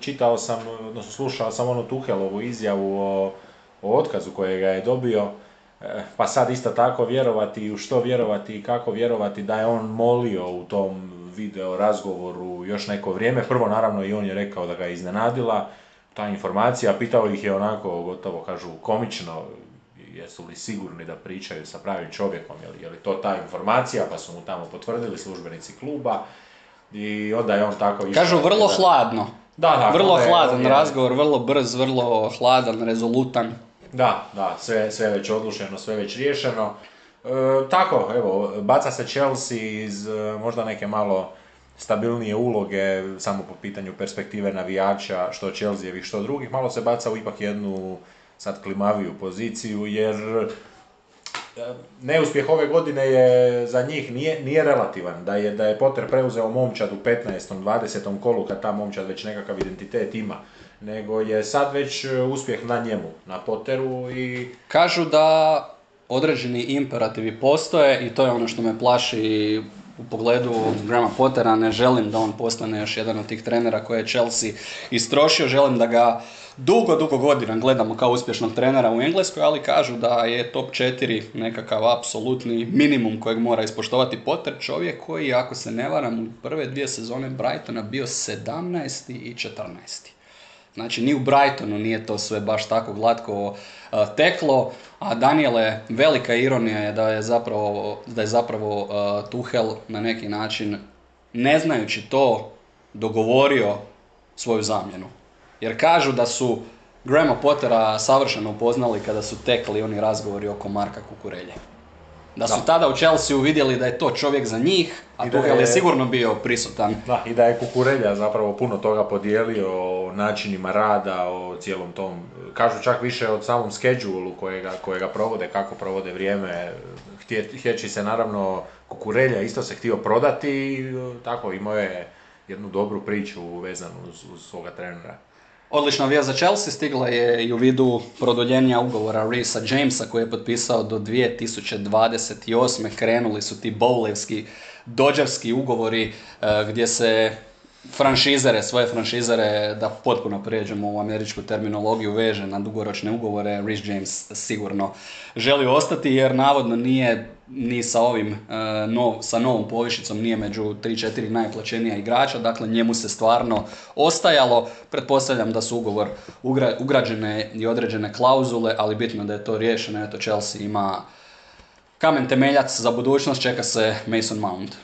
čitao sam, odnosno slušao sam onu Tuhelovu izjavu o o otkazu kojega je dobio, pa sad isto tako vjerovati i u što vjerovati i kako vjerovati da je on molio u tom video razgovoru još neko vrijeme. Prvo naravno i on je rekao da ga je iznenadila ta informacija, pitao ih je onako gotovo kažu komično, jesu li sigurni da pričaju sa pravim čovjekom, je li, je li to ta informacija, pa su mu tamo potvrdili službenici kluba i onda je on tako išao. Kažu vrlo da... hladno, da, da, vrlo je, hladan je... razgovor, vrlo brz, vrlo hladan, rezolutan. Da, da, sve, sve već odlučeno, sve već riješeno. E, tako, evo, baca se Chelsea iz možda neke malo stabilnije uloge, samo po pitanju perspektive navijača, što Chelsea-evih, što drugih, malo se baca u ipak jednu sad klimaviju poziciju, jer neuspjeh ove godine je za njih nije, nije relativan. Da je, da je Potter preuzeo momčad u petnaestom, dvadesetom kolu, kad ta momčad već nekakav identitet ima, nego je sad već uspjeh na njemu, na Potteru i... Kažu da određeni imperativi postoje i to je ono što me plaši u pogledu Grahama Pottera. Ne želim da on postane još jedan od tih trenera koje je Chelsea istrošio, želim da ga dugo, dugo godina gledamo kao uspješnog trenera u Engleskoj, ali kažu da je top četiri nekakav apsolutni minimum kojeg mora ispoštovati Potter, čovjek koji, ako se ne varam, u prve dvije sezone Brightona bio sedamnaesti i četrnaesti. Znači, ni u Brightonu nije to sve baš tako glatko uh, teklo, a Daniele, velika ironija je da je zapravo, da je zapravo uh, Tuchel na neki način, ne znajući to, dogovorio svoju zamjenu. Jer kažu da su Grahama Pottera savršeno upoznali kada su tekli oni razgovori oko Marka Kukurelje. Da su da. tada u Chelsea vidjeli da je to čovjek za njih, a Tuchel je sigurno bio prisutan. Da, i da je Kukurelja zapravo puno toga podijelio o načinima rada, o cijelom tom, kažu čak više o samom schedule kojega, kojega provode, kako provode vrijeme. Htječi se naravno, Kukurelja isto se htio prodati i tako imao je jednu dobru priču vezanu uz, uz svoga trenera. Odlična vijest za Chelsea stigla je i u vidu produljenja ugovora Reesa Jamesa koji je potpisao do dvije tisuće dvadeset osme. Krenuli su ti Bowlevski, Dodgerski ugovori gdje se franšizere, svoje franšizere, da potpuno prijeđemo u američku terminologiju, veže na dugoročne ugovore. Rees James sigurno želi ostati jer navodno nije ni sa ovim, no, sa novom povišicom nije među tri četiri najplaćenija igrača, dakle njemu se stvarno ostajalo. Pretpostavljam da su ugovor ugra, ugrađene i određene klauzule, ali bitno da je to riješeno. Eto, Chelsea ima kamen temeljac za budućnost, čeka se Mason Mount.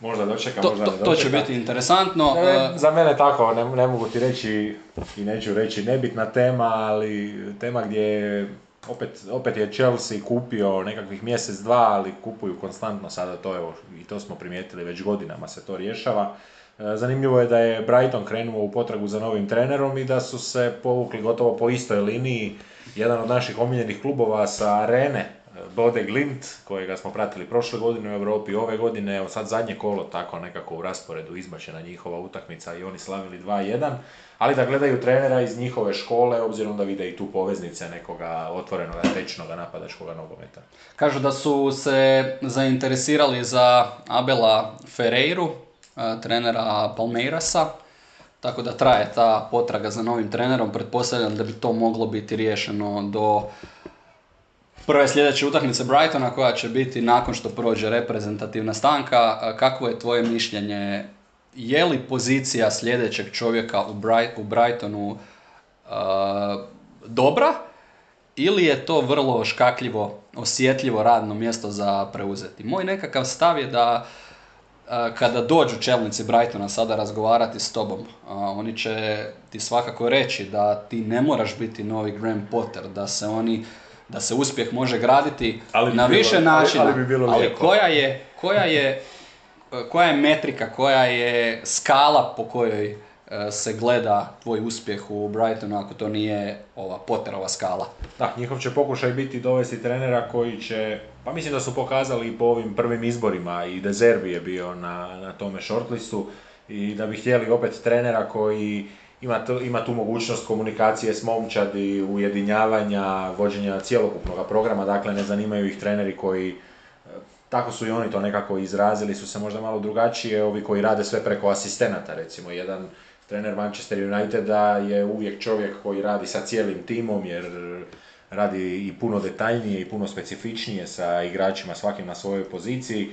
Možda dočeka, to, možda ne dočeka. To će biti interesantno. Ne, za mene tako, ne, ne mogu ti reći i neću reći nebitna tema, ali tema gdje je, opet, opet je Chelsea kupio nekakvih mjesec, dva, ali kupuju konstantno sada to, evo, i to smo primijetili, već godinama se to rješava. Zanimljivo je da je Brighton krenuo u potragu za novim trenerom i da su se povukli gotovo po istoj liniji. Jedan od naših omiljenih klubova sa arene, Bode Glimt, kojega smo pratili prošle godine u Europi, ove godine, evo sad zadnje kolo tako nekako u rasporedu izbačena njihova utakmica i oni slavili dva jedan, ali da gledaju trenera iz njihove škole, obzirom da vide i tu poveznice nekoga otvorenoga, tečnoga, napadačkoga nogometa. Kažu da su se zainteresirali za Abela Ferreiru, trenera Palmeirasa, tako da traje ta potraga za novim trenerom, pretpostavljam da bi to moglo biti riješeno do prve sljedeće utakmice Brightona koja će biti nakon što prođe reprezentativna stanka. Kako je tvoje mišljenje, je li pozicija sljedećeg čovjeka u, Bright, u Brightonu e, dobra ili je to vrlo škakljivo, osjetljivo radno mjesto za preuzeti? Moj nekakav stav je da e, kada dođu čelnici Brightona sada razgovarati s tobom, e, oni će ti svakako reći da ti ne moraš biti novi Graham Potter, da se oni... da se uspjeh može graditi bi na bilo, više načina, ali, ali, bi ali koja, je, koja, je, koja je metrika, koja je skala po kojoj se gleda tvoj uspjeh u Brightonu ako to nije ova Potterova skala? Da, njihov će pokušaj biti dovesti trenera koji će, pa mislim da su pokazali i po ovim prvim izborima, i De Zerbi je bio na, na tome shortlistu, i da bi htjeli opet trenera koji Ima tu, ima tu mogućnost komunikacije s momčadi, ujedinjavanja, vođenja cjelokupnog programa, dakle ne zanimaju ih treneri koji, tako su i oni to nekako izrazili, su se možda malo drugačije, ovi koji rade sve preko asistenata, recimo jedan trener Manchester Uniteda je uvijek čovjek koji radi sa cijelim timom jer radi i puno detaljnije i puno specifičnije sa igračima, svakim na svojoj poziciji.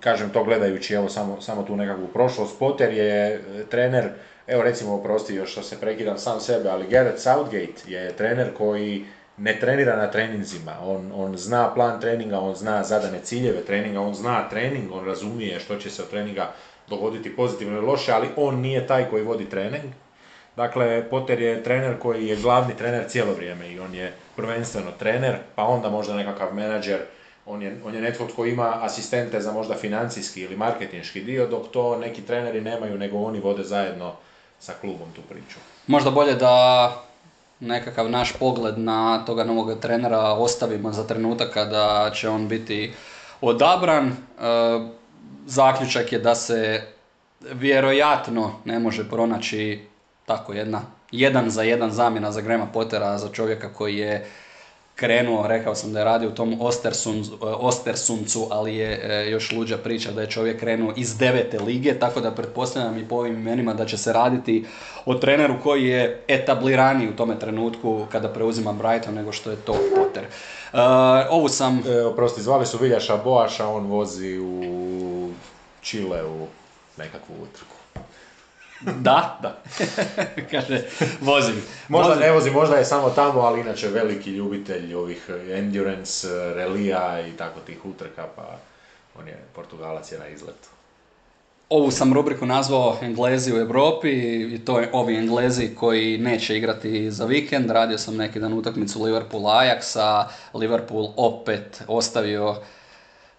Kažem to gledajući evo samo, samo tu nekakvu prošlost. Potter je trener, evo recimo, oprosti još što se prekidam sam sebe, ali Gareth Southgate je trener koji ne trenira na treninzima, on, on zna plan treninga, on zna zadane ciljeve treninga, on zna trening, on razumije što će se od treninga dogoditi pozitivno ili loše, ali on nije taj koji vodi trening. Dakle, Potter je trener koji je glavni trener cijelo vrijeme i on je prvenstveno trener, pa onda možda nekakav menadžer. On je, on je netko tko ima asistente za možda financijski ili marketinški dio, dok to neki treneri nemaju, nego oni vode zajedno sa klubom tu priču. Možda bolje da nekakav naš pogled na toga novog trenera ostavimo za trenutak kada će on biti odabran. E, zaključak je da se vjerojatno ne može pronaći tako jedna, jedan za jedan zamjena za Grahama Pottera, za čovjeka koji je krenuo, rekao sam da je radio u tom Ostersundcu, Ostersundcu, ali je e, još luđa priča da je čovjek krenuo iz devete lige, tako da pretpostavljam i po ovim imenima da će se raditi o treneru koji je etabliraniji u tome trenutku kada preuzima Brighton nego što je to Potter. E, ovu sam... E, oprosti, zvali su Viljaša Boaša, on vozi u Čile u nekakvu utrku. Da, da. Kaže, vozim. Možda vozim. Ne vozi, možda je samo tamo, ali inače veliki ljubitelj ovih endurance, relija i tako tih utrka, pa on je Portugalac je na izletu. Ovu sam rubriku nazvao Englezi u Europi i to je ovi Englezi koji neće igrati za vikend. Radio sam neki dan utakmicu Liverpool-Ajaxa, Liverpool opet ostavio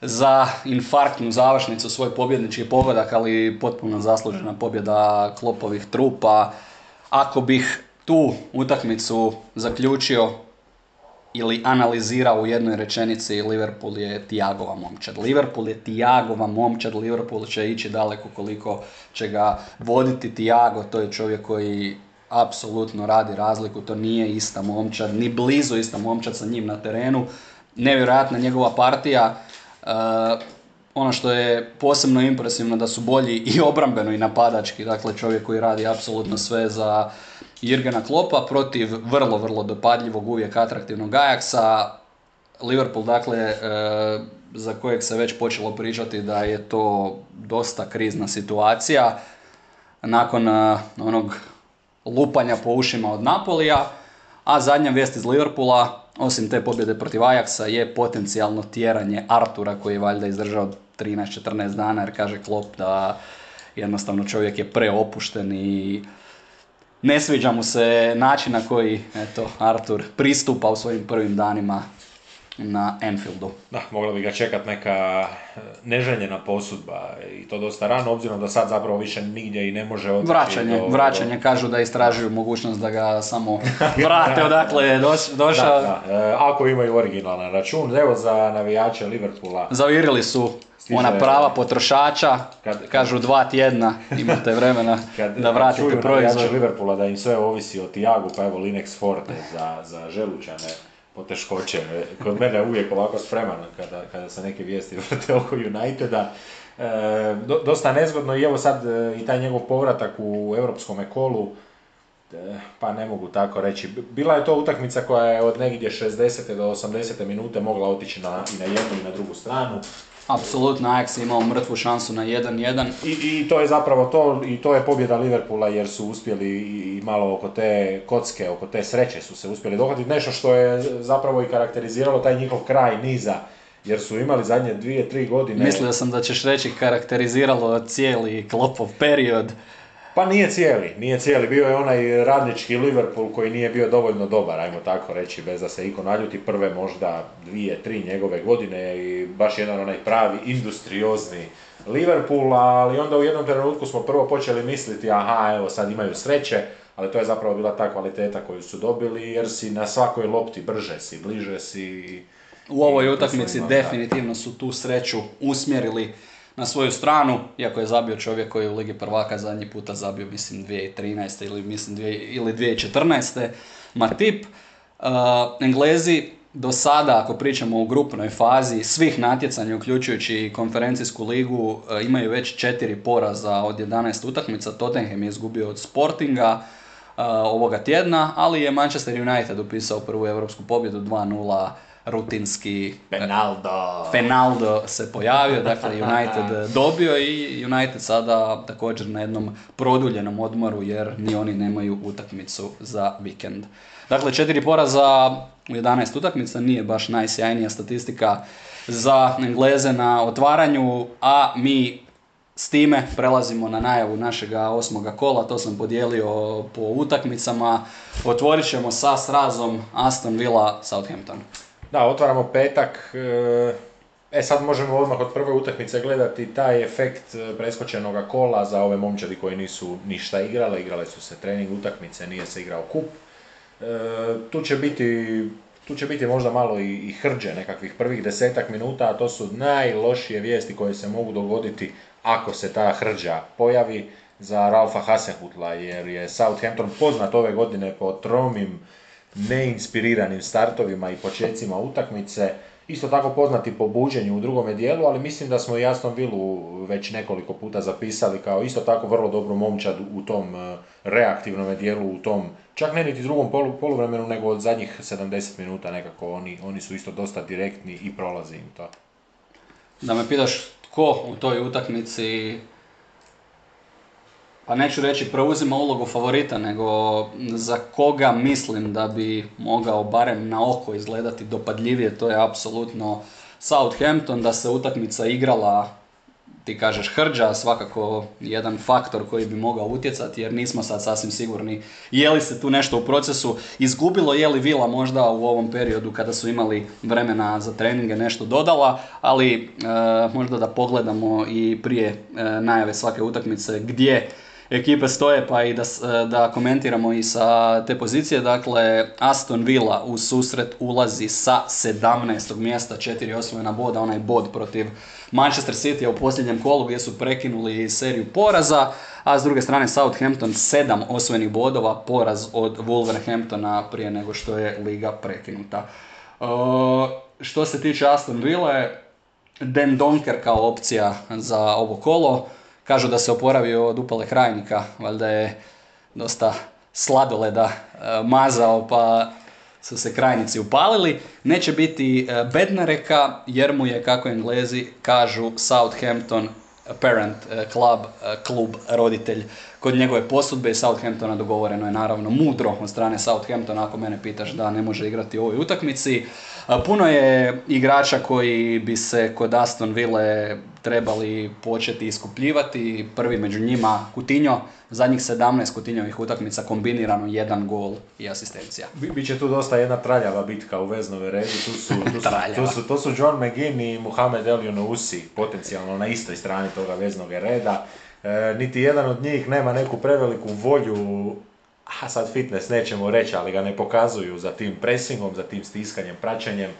za infarktnu završnicu svoj pobjednički pogodak, ali potpuno zaslužena pobjeda Klopovih trupa. Ako bih tu utakmicu zaključio ili analizirao u jednoj rečenici, Liverpool je Tiagova momčad. Liverpool je Tiagova momčad, Liverpool će ići daleko koliko će ga voditi Tiago, to je čovjek koji apsolutno radi razliku, to nije ista momčad, ni blizu ista momčad sa njim na terenu. Nevjerojatna njegova partija. Uh, ono što je posebno impresivno da su bolji i obrambeno i napadački, dakle čovjek koji radi apsolutno sve za Jurgena Kloppa protiv vrlo, vrlo dopadljivog, uvijek atraktivnog Ajaxa. Liverpool, dakle, uh, za kojeg se već počelo pričati da je to dosta krizna situacija nakon uh, onog lupanja po ušima od Napolija, a zadnja vijest iz Liverpoola, osim te pobjede protiv Ajaxa, je potencijalno tjeranje Artura koji je valjda izdržao trinaest četrnaest dana jer kaže Klopp da jednostavno čovjek je preopušten i ne sviđa mu se način na koji eto, Artur pristupa u svojim prvim danima na Anfieldu. Da, mogla bi ga čekat neka neželjena posudba i to dosta rano, obzirom da sad zapravo više nigdje i ne može otići. Vraćanje, do... vraćanje, kažu da istražuju mogućnost da ga samo vrate odakle je doš, došao. Da, da. E, ako imaju originalan račun, evo za navijače Liverpoola. Zavirili su stiže ona prava potrošača, kad, kad, kažu dva tjedna imate vremena kad, da vratite proizvod. Kad čuju navijače Liverpoola da im sve ovisi o Tiagu, pa evo Linex Forte za, za želučane poteškoće. Kod mene je uvijek ovako spremano kada, kada se neke vijesti vrte oko Uniteda. E, do, dosta nezgodno i evo sad e, i taj njegov povratak u europskom kolu, e, pa ne mogu tako reći. Bila je to utakmica koja je od negdje šezdesete do osamdesete minute mogla otići na, i na jednu i na drugu stranu. Apsolutno, Ajax je imao mrtvu šansu na jedan jedan. I, I to je zapravo to, i to je pobjeda Liverpoola jer su uspjeli i malo oko te kocke, oko te sreće su se uspjeli dohvatiti. Nešto što je zapravo i karakteriziralo taj njihov kraj niza. Jer su imali zadnje dvije, tri godine... Mislio sam da ćeš reći karakteriziralo cijeli Kloppov period. Pa nije cijeli, nije cijeli. Bio je onaj radnički Liverpool koji nije bio dovoljno dobar, ajmo tako reći, bez da se iko naljuti. Prve možda dvije, tri njegove godine i baš jedan onaj pravi, industriozni Liverpool, ali onda u jednom trenutku smo prvo počeli misliti, aha, evo sad imaju sreće, ali to je zapravo bila ta kvaliteta koju su dobili, jer si na svakoj lopti brže si, bliže si... U ovoj utakmici definitivno su tu sreću usmjerili na svoju stranu, iako je zabio čovjek koji je u Ligi prvaka zadnji puta zabio, mislim, dvije tisuće trinaeste ili, mislim, dvije, ili dvije tisuće četrnaeste. Matip, uh, Englezi do sada, ako pričamo o grupnoj fazi, svih natjecanja, uključujući i konferencijsku ligu, uh, imaju već četiri poraza od jedanaest utakmica. Tottenham je izgubio od Sportinga uh, ovoga tjedna, ali je Manchester United upisao prvu europsku pobjedu dva nula. Rutinski Penaldo. Penaldo se pojavio, dakle United dobio i United sada također na jednom produljenom odmoru jer ni oni nemaju utakmicu za vikend. Dakle, četiri poraza u jedanaest utakmica nije baš najsjajnija statistika za Engleze na otvaranju, a mi s time prelazimo na najavu našega osmoga kola, to sam podijelio po utakmicama. Otvorit ćemo sa srazom Aston Villa Southampton. Da, otvaramo petak, e sad možemo odmah od prve utakmice gledati taj efekt preskočenoga kola za ove momčadi koji nisu ništa igrale, igrale su se trening utakmice, nije se igrao kup. E, tu, će biti, tu će biti možda malo i, i hrđe nekakvih prvih desetak minuta, a to su najlošije vijesti koje se mogu dogoditi ako se ta hrđa pojavi za Ralfa Hasenhutla, jer je Southampton poznat ove godine po tromim, neinspiriranim startovima i početcima utakmice. Isto tako poznati po buđenju u drugome dijelu, ali mislim da smo i Aston Villu već nekoliko puta zapisali kao isto tako vrlo dobru momčad u tom reaktivnom dijelu, u tom čak ne niti drugom polu, poluvremenu, nego od zadnjih sedamdeset minuta nekako oni, oni su isto dosta direktni i prolazi im to. Da me pitaš tko u toj utakmici, pa neću reći preuzima ulogu favorita, nego za koga mislim da bi mogao barem na oko izgledati dopadljivije, to je apsolutno Southampton. Da se utakmica igrala, ti kažeš hrđa, svakako jedan faktor koji bi mogao utjecati, jer nismo sad sasvim sigurni je li se tu nešto u procesu izgubilo, je li Villa možda u ovom periodu kada su imali vremena za treninge nešto dodala, ali e, možda da pogledamo i prije e, najave svake utakmice gdje ekipe stoje, pa i da, da komentiramo i sa te pozicije. Dakle, Aston Villa u susret ulazi sa sedamnaestog mjesta, četiri osvojena boda, onaj bod protiv Manchester City u posljednjem kolu gdje su prekinuli seriju poraza, a s druge strane Southampton sedam osvojenih bodova, poraz od Wolverhamptona prije nego što je liga prekinuta. E, što se tiče Aston Ville, Den Donker kao opcija za ovo kolo. Kažu da se oporavio od upale krajnika, valjda je dosta sladoleda e, mazao pa su se krajnici upalili. Neće biti e, Bednareka jer mu je, kako Englezi kažu, Southampton parent e, club, e, klub roditelj. Kod njegove posudbe i Southamptona dogovoreno je naravno mudro od strane Southamptona, ako mene pitaš, da ne može igrati u ovoj utakmici. Puno je igrača koji bi se kod Aston Ville trebali početi iskupljivati. Prvi među njima Coutinho, zadnjih sedamnaest Coutinhovih utakmica kombinirano jedan gol i asistencija. Biće tu dosta jedna traljava bitka u veznoj redu. Tu su, tu su, tu su, tu su John McGinn i Mohamed El Younoussi potencijalno na istoj strani toga veznog reda. E, niti jedan od njih nema neku preveliku volju, a sad fitness nećemo reći, ali ga ne pokazuju za tim pressingom, za tim stiskanjem, praćenjem.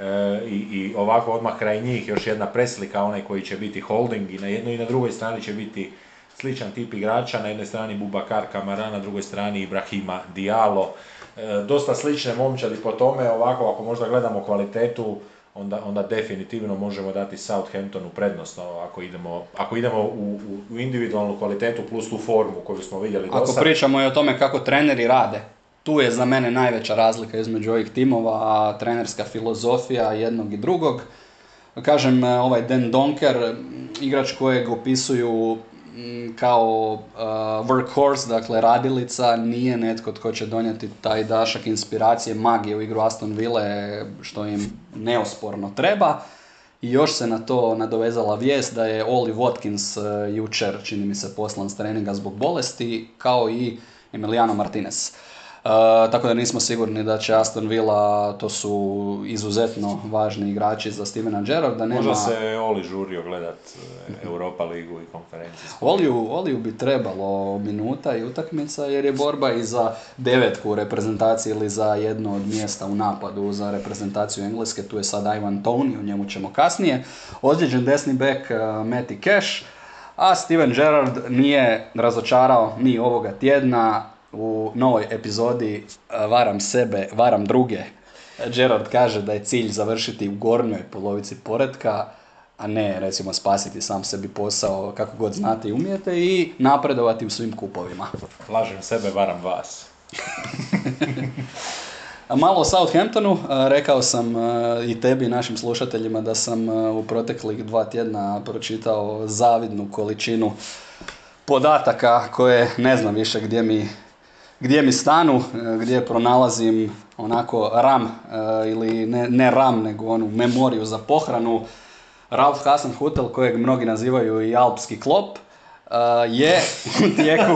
E, i, i ovako odmah kraj njih još jedna preslika, onaj koji će biti Holding, i na jednoj i na drugoj strani će biti sličan tip igrača, na jednoj strani Boubacar Kamara, na drugoj strani Ibrahima Diallo. E, dosta slične momčadi po tome, ovako ako možda gledamo kvalitetu, onda, onda definitivno možemo dati Southamptonu prednost, ako idemo, ako idemo u, u individualnu kvalitetu plus tu formu koju smo vidjeli dosad. Ako pričamo i o tome kako treneri rade, tu je za mene najveća razlika između ovih timova, a trenerska filozofija jednog i drugog. Kažem, ovaj Dan Donker, igrač kojeg opisuju kao uh, workhorse, dakle radilica, nije netko tko će donijeti taj dašak inspiracije, magije u igru Aston Ville, što im neosporno treba. I još se na to nadovezala vijest da je Oli Watkins uh, jučer, čini mi se, poslan s treninga zbog bolesti, kao i Emiliano Martinez. Uh, tako da nismo sigurni da će Aston Villa, to su izuzetno važni igrači za Stevena Gerrarda, nema... Možda se Oli žurio gledat Europa ligu i konferenciju. Oliju, Oliju bi trebalo minuta i utakmica, jer je borba i za devetku u reprezentaciji ili za jedno od mjesta u napadu za reprezentaciju Engleske. Tu je sad Ivan Toney, o njemu ćemo kasnije. Ozlijeđen desni bek uh, Matty Cash, a Steven Gerrard nije razočarao ni ovoga tjedna. U novoj epizodi Varam sebe, varam druge, Gerrard kaže da je cilj završiti u gornjoj polovici poretka, a ne, recimo, spasiti sam sebi posao, kako god znate i umijete, i napredovati u svim kupovima. Lažem sebe, varam vas. Malo o Southamptonu, rekao sam i tebi, našim slušateljima, da sam u proteklih dva tjedna pročitao zavidnu količinu podataka koje ne znam više gdje mi Gdje mi stanu, gdje pronalazim onako RAM, ili ne, ne RAM, nego onu memoriju za pohranu. Ralf Hasenhüttl, kojeg mnogi nazivaju i alpski klop, je u tijeku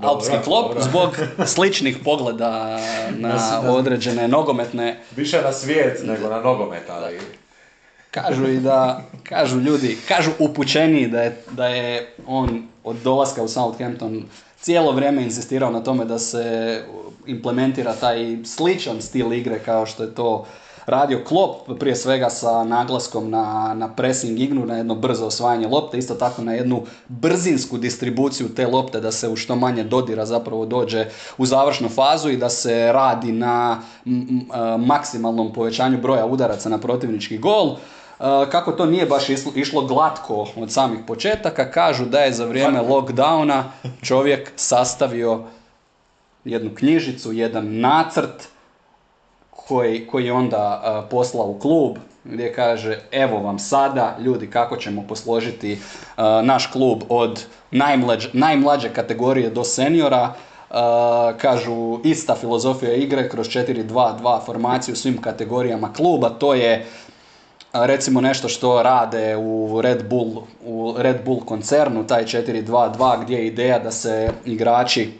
alpski klop zbog sličnih pogleda na određene nogometne... Više na svijet nego na nogomet, ali... Kažu i da, kažu ljudi, kažu upućeni da je, da je on od dolaska u Southampton cijelo vrijeme inzistirao na tome da se implementira taj sličan stil igre kao što je to radio Klopp, prije svega sa naglaskom na, na pressing igru, na jedno brzo osvajanje lopte, isto tako na jednu brzinsku distribuciju te lopte, da se u što manje dodira zapravo dođe u završnu fazu i da se radi na m- m- maksimalnom povećanju broja udaraca na protivnički gol. Kako to nije baš išlo glatko od samih početaka, kažu da je za vrijeme lockdowna čovjek sastavio jednu knjižicu, jedan nacrt koji, koji je onda poslao u klub, gdje kaže: evo vam sada, ljudi, kako ćemo posložiti naš klub od najmlađe, najmlađe kategorije do seniora. Uh, kažu, ista filozofija igre kroz četiri dva dva formaciju u svim kategorijama kluba. To je recimo nešto što rade u Red Bull, u Red Bull koncernu, taj četiri dva dva, gdje je ideja da se igrači,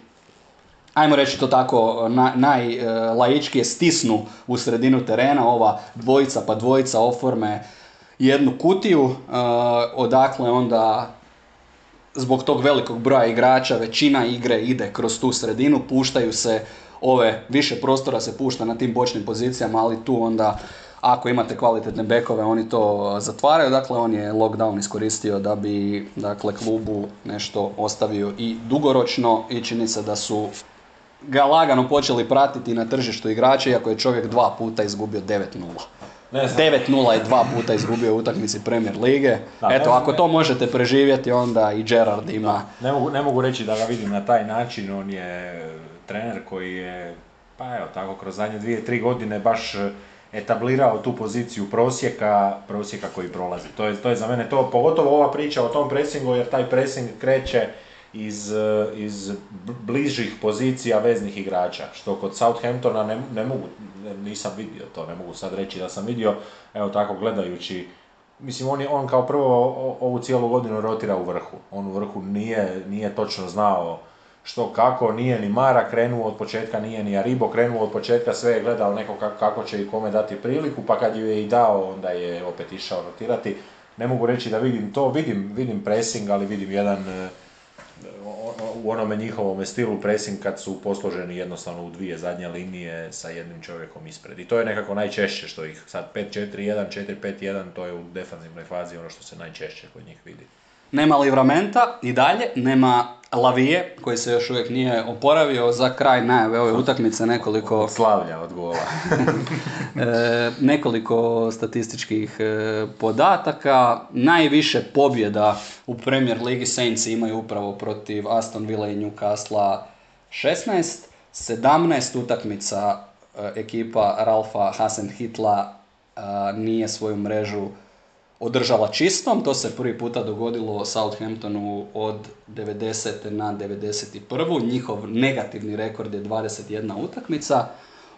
ajmo reći to tako, na, najlaičkije stisnu u sredinu terena, ova dvojica pa dvojica oforme jednu kutiju, uh, odakle onda zbog tog velikog broja igrača većina igre ide kroz tu sredinu, puštaju se ove, više prostora se pušta na tim bočnim pozicijama, ali tu onda ako imate kvalitetne bekove, oni to zatvaraju. Dakle, on je lockdown iskoristio da bi, dakle, klubu nešto ostavio i dugoročno, i čini se da su ga lagano počeli pratiti na tržištu igrača, iako je čovjek dva puta izgubio devet nula. devet nula je dva puta izgubio u utakmici Premier lige. Da, eto, ako to možete preživjeti, onda i Gerrard ima... Ne mogu, ne mogu reći da ga vidim na taj način, on je trener koji je, pa evo tako, kroz zadnje dvije, tri godine baš etablirao tu poziciju prosjeka, prosjeka koji prolazi. To je, to je za mene to, pogotovo ova priča o tom pressingu, jer taj pressing kreće iz, iz bližih pozicija veznih igrača, što kod Southamptona ne, ne mogu, nisam vidio to, ne mogu sad reći da sam vidio, evo tako gledajući, mislim on, je, on kao prvo ovu cijelu godinu rotira u vrhu, on u vrhu nije, nije točno znao što kako, nije ni Mara krenuo od početka, nije ni Aribo krenuo od početka, sve je gledao neko kako će i kome dati priliku, pa kad ju je i dao, onda je opet išao rotirati. Ne mogu reći da vidim to, vidim, vidim pressing, ali vidim jedan u onome njihovom stilu pressing kad su posloženi jednostavno u dvije zadnje linije sa jednim čovjekom ispred. I to je nekako najčešće što ih sad pet četiri jedan, četiri pet jedan, to je u defanzivnoj fazi ono što se najčešće kod njih vidi. Nema Livramenta i dalje, nema Lavije koji se još uvijek nije oporavio, za kraj najave ove utakmice nekoliko... Od slavlja, od gola. e, nekoliko statističkih e, podataka, najviše pobjeda u Premier Ligi Saints imaju upravo protiv Aston Villa i Newcastle šesnaest, sedamnaest utakmica e, ekipa Ralfa Hasenhüttla e, nije svoju mrežu održala čistom, to se prvi puta dogodilo Southamptonu od devedesete na devedeset prvu. Njihov negativni rekord je dvadeset jedna utakmica.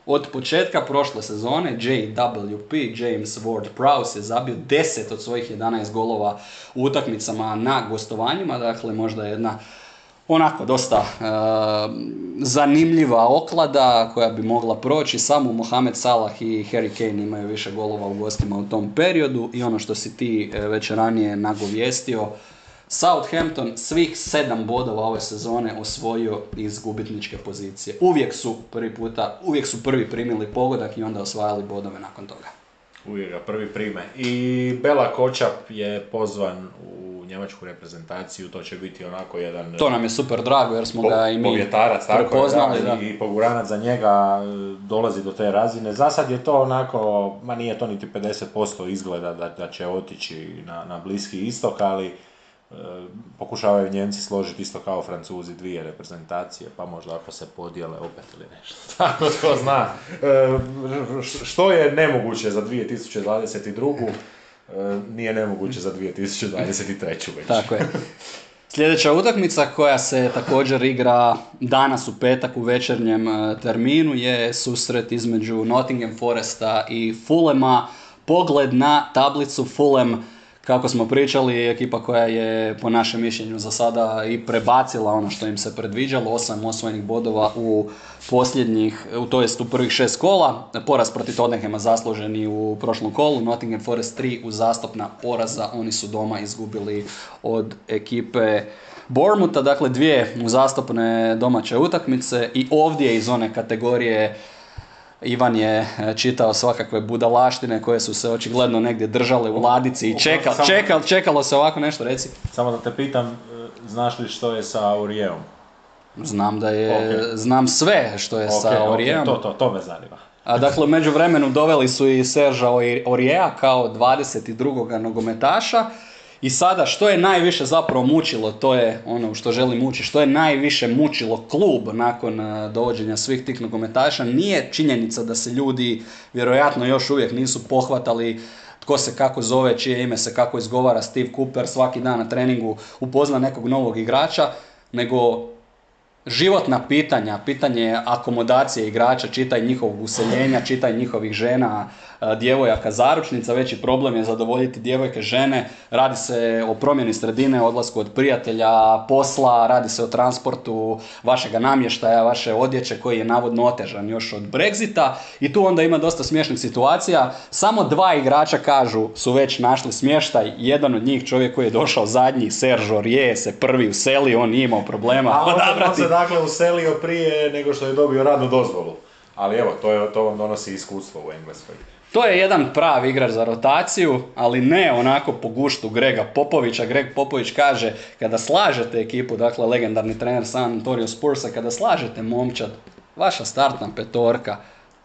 Od početka prošle sezone J W P, James Ward-Prowse, je zabio deset od svojih jedanaest golova u utakmicama na gostovanjima, dakle možda jedna onako dosta e, zanimljiva oklada koja bi mogla proći. Samo Mohamed Salah i Harry Kane imaju više golova u gostima u tom periodu i ono što si ti već ranije nagovijestio, Southampton svih sedam bodova ove sezone osvojio iz gubitničke pozicije. Uvijek su prvi puta, uvijek su prvi primili pogodak i onda osvajali bodove nakon toga. Uvijek ga prvi prime. I Bela Kočap je pozvan u njemačku reprezentaciju, to će biti onako jedan... To nam je super drago jer smo po, ga i mi povjetarac, prepoznali. Tako je, da, i poguranac za njega dolazi do te razine. Za sad je to onako, ma nije to niti pedeset posto izgleda da, da će otići na, na Bliski istok, ali e, pokušavaju Njemci složiti isto kao Francuzi dvije reprezentacije, pa možda ako se podijele opet ili nešto. Tako tko zna. E, što je nemoguće za dvije tisuće dvadeset drugu nije nemoguće za dvije tisuće dvadeset treću već. Tako je. Sljedeća utakmica koja se također igra danas u petak u večernjem terminu je susret između Nottingham Foresta i Fulema. Pogled na tablicu, Fulem, kako smo pričali, je ekipa koja je po našem mišljenju za sada i prebacila ono što im se predviđalo, osam osvojenih bodova u posljednjih, to jest u prvih šest kola, poraz protiv Tottenhama zasluženi u prošlom kolu, Nottingham Forest tri uzastopna poraza, oni su doma izgubili od ekipe Bournemoutha, dakle dvije uzastopne domaće utakmice i ovdje iz one kategorije Ivan je čitao svakakve budalaštine koje su se očigledno negdje držale u ladici i čekalo, čekalo, čekalo se ovako nešto, reci. Samo da te pitam, znaš li što je sa Aurijevom? Znam da je, okay. Znam sve što je okay, sa Aurijevom. Okay, to, to, to me zanima. A dakle, u međuvremenu doveli su i Serža Aurijeja kao dvadeset drugog nogometaša. I sada, što je najviše zapravo mučilo, to je ono što želim ući, što je najviše mučilo klub nakon dovođenja svih tih nogometaša, nije činjenica da se ljudi vjerojatno još uvijek nisu pohvatali tko se kako zove, čije ime se kako izgovara, Steve Cooper svaki dan na treningu upozna nekog novog igrača, nego životna pitanja, pitanje akomodacije igrača, čitaj njihovog useljenja, čitaj njihovih žena, djevojaka, zaručnica, veći problem je zadovoljiti djevojke, žene, radi se o promjeni sredine, odlasku od prijatelja, posla, radi se o transportu vašega namještaja, vaše odjeće koji je navodno otežan još od Brexita i tu onda ima dosta smiješnih situacija, samo dva igrača kažu su već našli smještaj, jedan od njih čovjek koji je došao zadnji, Serge Aurier se prvi uselio, on nije imao problema odabrati. Dakle, uselio prije nego što je dobio radnu dozvolu. Ali evo, to, je, to vam donosi iskustvo u Engleskoj. To je jedan pravi igrač za rotaciju, ali ne onako po guštu Grega Popovića. Greg Popović kaže, kada slažete ekipu, dakle legendarni trener San Antonio Spursa, kada slažete momčad, vaša startna petorka,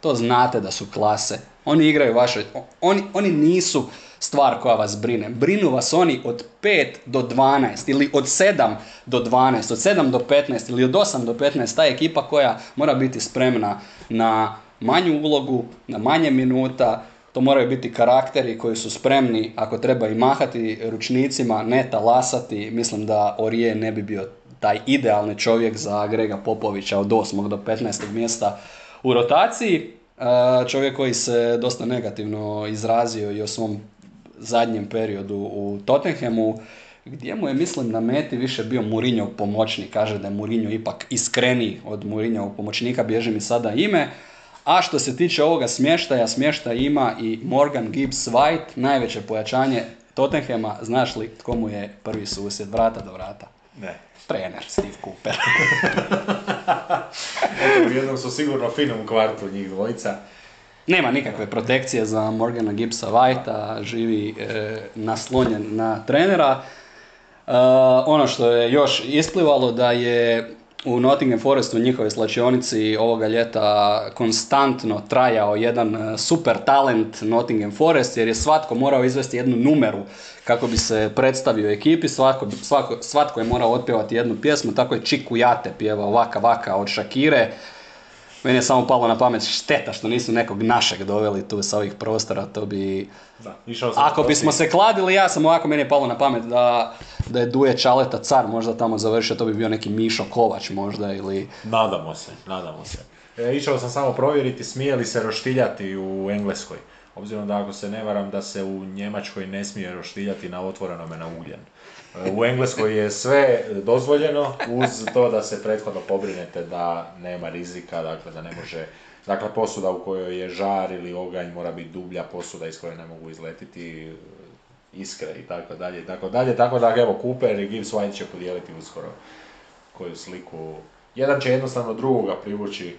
to znate da su klase. Oni igraju vaše... Oni, oni nisu stvar koja vas brine. Brinu vas oni od pet do dvanaest ili od sedam do dvanaest, od sedam do petnaest ili od osam do petnaest. Ta ekipa koja mora biti spremna na manju ulogu, na manje minuta. To moraju biti karakteri koji su spremni ako treba i mahati ručnicima, ne talasati. Mislim da Aurier ne bi bio taj idealni čovjek za Grega Popovića od osmog do petnaestog mjesta u rotaciji. Čovjek koji se dosta negativno izrazio i o svom zadnjem periodu u Tottenhamu, gdje mu je, mislim, na meti više bio Mourinho pomoćnik. Kaže da je Mourinho ipak iskreniji od Mourinho pomoćnika, bježi mi sada ime. A što se tiče ovoga smještaja, smještaj ima i Morgan Gibbs White, najveće pojačanje Tottenhama. Znaš li tko mu je prvi susjed vrata do vrata? Ne. Trener Steve Cooper. Eto, jednom su sigurno finom u kvartu njih dvojica. Nema nikakve protekcije za Morgana Gibbsa Whitea, živi e, naslonjen na trenera. E, ono što je još isplivalo da je u Nottingham Forestu, njihovoj slačionici, ovoga ljeta konstantno trajao jedan super talent Nottingham Forest, jer je svatko morao izvesti jednu numeru kako bi se predstavio ekipi, svatko, svako, svatko je morao otpjevati jednu pjesmu, tako je Chiku Jate pjevao Vaka Vaka od Shakire. Meni je samo palo na pamet, šteta što nisu nekog našeg doveli tu sa ovih prostora, to bi... Da, ako bismo se kladili, ja sam ovako, meni je palo na pamet da, da je Duje Čaleta Car možda tamo završio, to bi bio neki Mišo Kovač možda ili... Nadamo se, nadamo se. E, išao sam samo provjeriti smije li se roštiljati u Engleskoj, obzirom da, ako se ne varam, da se u Njemačkoj ne smije roštiljati na otvorenome na ugljen. U Engleskoj je sve dozvoljeno, uz to da se prethodno pobrinete da nema rizika, dakle da ne može, dakle posuda u kojoj je žar ili oganj mora biti dublja posuda iz koje ne mogu izletiti iskre i tako dalje i tako dalje, tako da evo, Cooper i Gibbs White će podijeliti uskoro koju sliku. Jedan će jednostavno drugoga privući.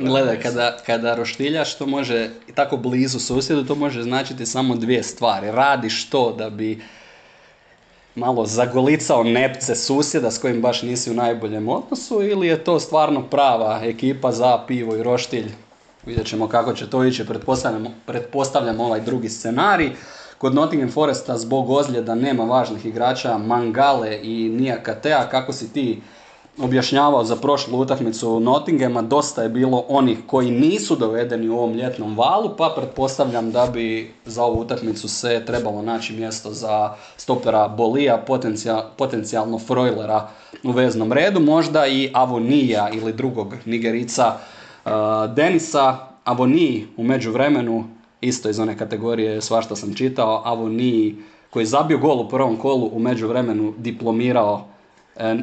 Gledaj, kada, kada roštiljaš, to može, tako blizu susjedu, to može značiti samo dvije stvari. Radiš to da bi malo zagolicao nepce susjeda s kojim baš nisi u najboljem odnosu, ili je to stvarno prava ekipa za pivo i roštilj. Vidjet ćemo kako će to ići, pretpostavljamo, pretpostavljamo ovaj drugi scenarij. Kod Nottingham Foresta zbog ozljeda nema važnih igrača Mangale i Niakatea. Kako si ti objašnjavao za prošlu utakmicu Nottinghama, dosta je bilo onih koji nisu dovedeni u ovom ljetnom valu, pa pretpostavljam da bi za ovu utakmicu se trebalo naći mjesto za stopera Bolija, potencijal, potencijalno Frojlera u veznom redu, možda i Avonija ili drugog Nigerica uh, Denisa. Avoniji u međuvremenu, isto iz one kategorije svašta sam čitao, Avoniji koji je zabio gol u prvom kolu, u međuvremenu diplomirao.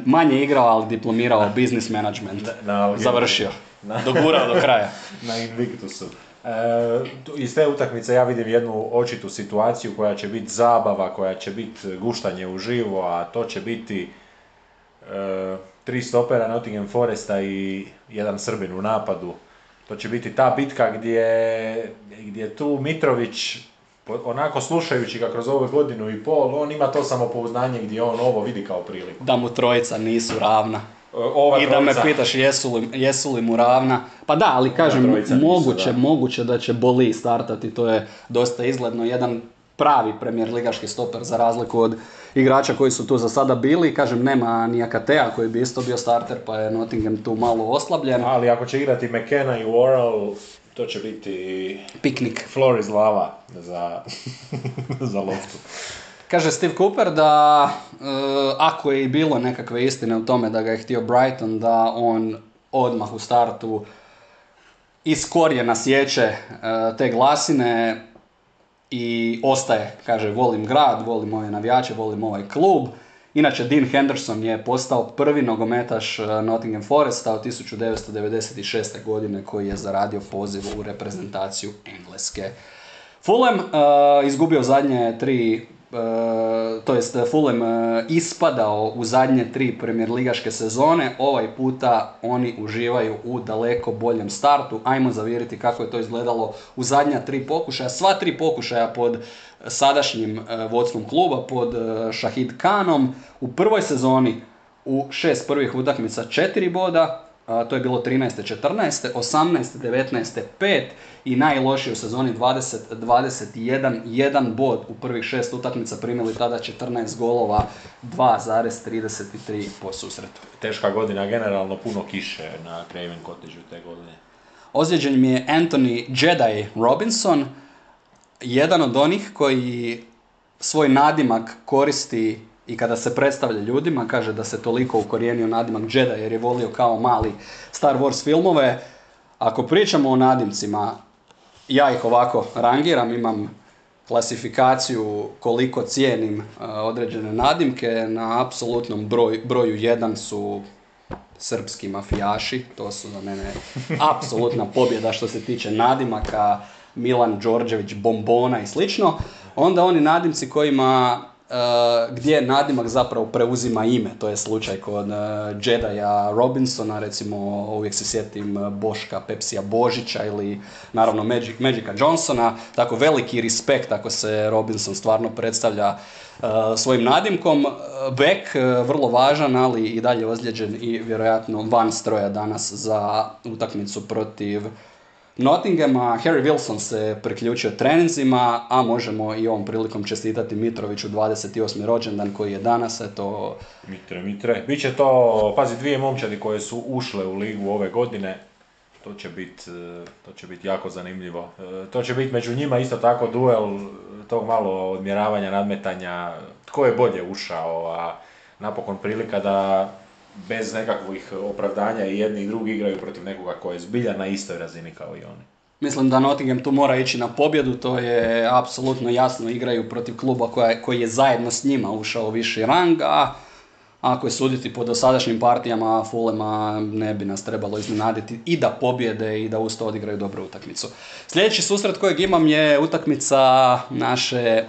Manje igrao, ali diplomirao na business management. Na, na, Završio. Na, dogurao do kraja. Na Invictusu. E, iz te utakmice ja vidim jednu očitu situaciju koja će biti zabava, koja će biti guštanje uživo, a to će biti e, tri stopera Nottingham Foresta i jedan Srbin u napadu. To će biti ta bitka gdje, gdje tu Mitrović, onako slušajući ga kroz ovu godinu i pol, on ima to samopouznanje gdje on ovo vidi kao priliku. Da mu trojica nisu ravna. Ova I trojica. Da me pitaš jesu li, jesu li mu ravna. Pa da, ali kažem, moguće, da. moguće da će Boli startati, to je dosta izgledno. Jedan pravi premijer ligaški stoper za razliku od igrača koji su tu za sada bili. Kažem, nema ni Akatea koji bi isto bio starter, pa je Nottingham tu malo oslabljen. Ali ako će igrati McKenna i Worrell, to će biti piknik. Floor iz lava za, za loptu. Kaže Steve Cooper da e, ako je i bilo nekakve istine u tome da ga je htio Brighton, da on odmah u startu iz korijena sječe e, te glasine i ostaje. Kaže, volim grad, volim ove navijače, volim ovaj klub. Inače, Dean Henderson je postao prvi nogometaš Nottingham Foresta od tisuću devetsto devedeset šeste. godine koji je zaradio poziv u reprezentaciju Engleske. Fulham uh, izgubio zadnje tri, uh, to jest Fulham uh, ispadao u zadnje tri premijerligaške sezone. Ovaj puta oni uživaju u daleko boljem startu. Ajmo zaviriti kako je to izgledalo u zadnja tri pokušaja. Sva tri pokušaja pod sadašnjim e, vodstvom kluba, pod e, Shahid Khanom. U prvoj sezoni u šest prvih utakmica četiri boda, a, to je bilo trinaeste četrnaeste, osamnaeste devetnaeste pet i najlošije u sezoni dvadeset dvadeset jedan, jedan bod u prvih šest utakmica, primili tada četrnaest golova, dva zarez trideset tri po susretu. Teška godina, generalno puno kiše na Craven Cottageu te godine. Ozlijeđen mi je Anthony Jedi Robinson, jedan od onih koji svoj nadimak koristi I kada se predstavlja ljudima, kaže da se toliko ukorijenio nadimak Jedi jer je volio kao mali Star Wars filmove. Ako pričamo o nadimcima, ja ih ovako rangiram, imam klasifikaciju koliko cijenim određene nadimke. Na apsolutnom broj, broju jedan su srpski mafijaši, to su za mene apsolutna pobjeda što se tiče nadimaka, Milan Đorđević, Bombona i slično. Onda oni nadimci kojima Uh, gdje nadimak zapravo preuzima ime, to je slučaj kod uh, Jedija Robinsona, recimo uvijek se sjetim Boška Pepsija Božića ili naravno Magic, Magica Johnsona, tako veliki respekt ako se Robinson stvarno predstavlja uh, svojim nadimkom. Beck, uh, vrlo važan, ali i dalje ozlijeđen i vjerojatno van stroja danas za utakmicu protiv Nottinghama. Harry Wilson se priključio treninzima, a možemo i ovom prilikom čestitati Mitroviću dvadeset osmi rođendan koji je danas, eto... Mitre, Mitre. Biće to, pazi, dvije momčadi koje su ušle u ligu ove godine, to će biti bit jako zanimljivo. To će biti među njima isto tako duel tog malo odmjeravanja, nadmetanja, tko je bolje ušao, a napokon prilika da... bez nekakvih opravdanja i jedni i drugi igraju protiv nekoga koji je zbilja na istoj razini kao i oni. Mislim da Nottingham tu mora ići na pobjedu, to je apsolutno jasno, igraju protiv kluba koja, koji je zajedno s njima ušao viši rang, a ako je suditi po dosadašnjim partijama Fulema ne bi nas trebalo iznenaditi i da pobjede i da uz to odigraju dobru utakmicu. Sljedeći susret kojeg imam je utakmica naše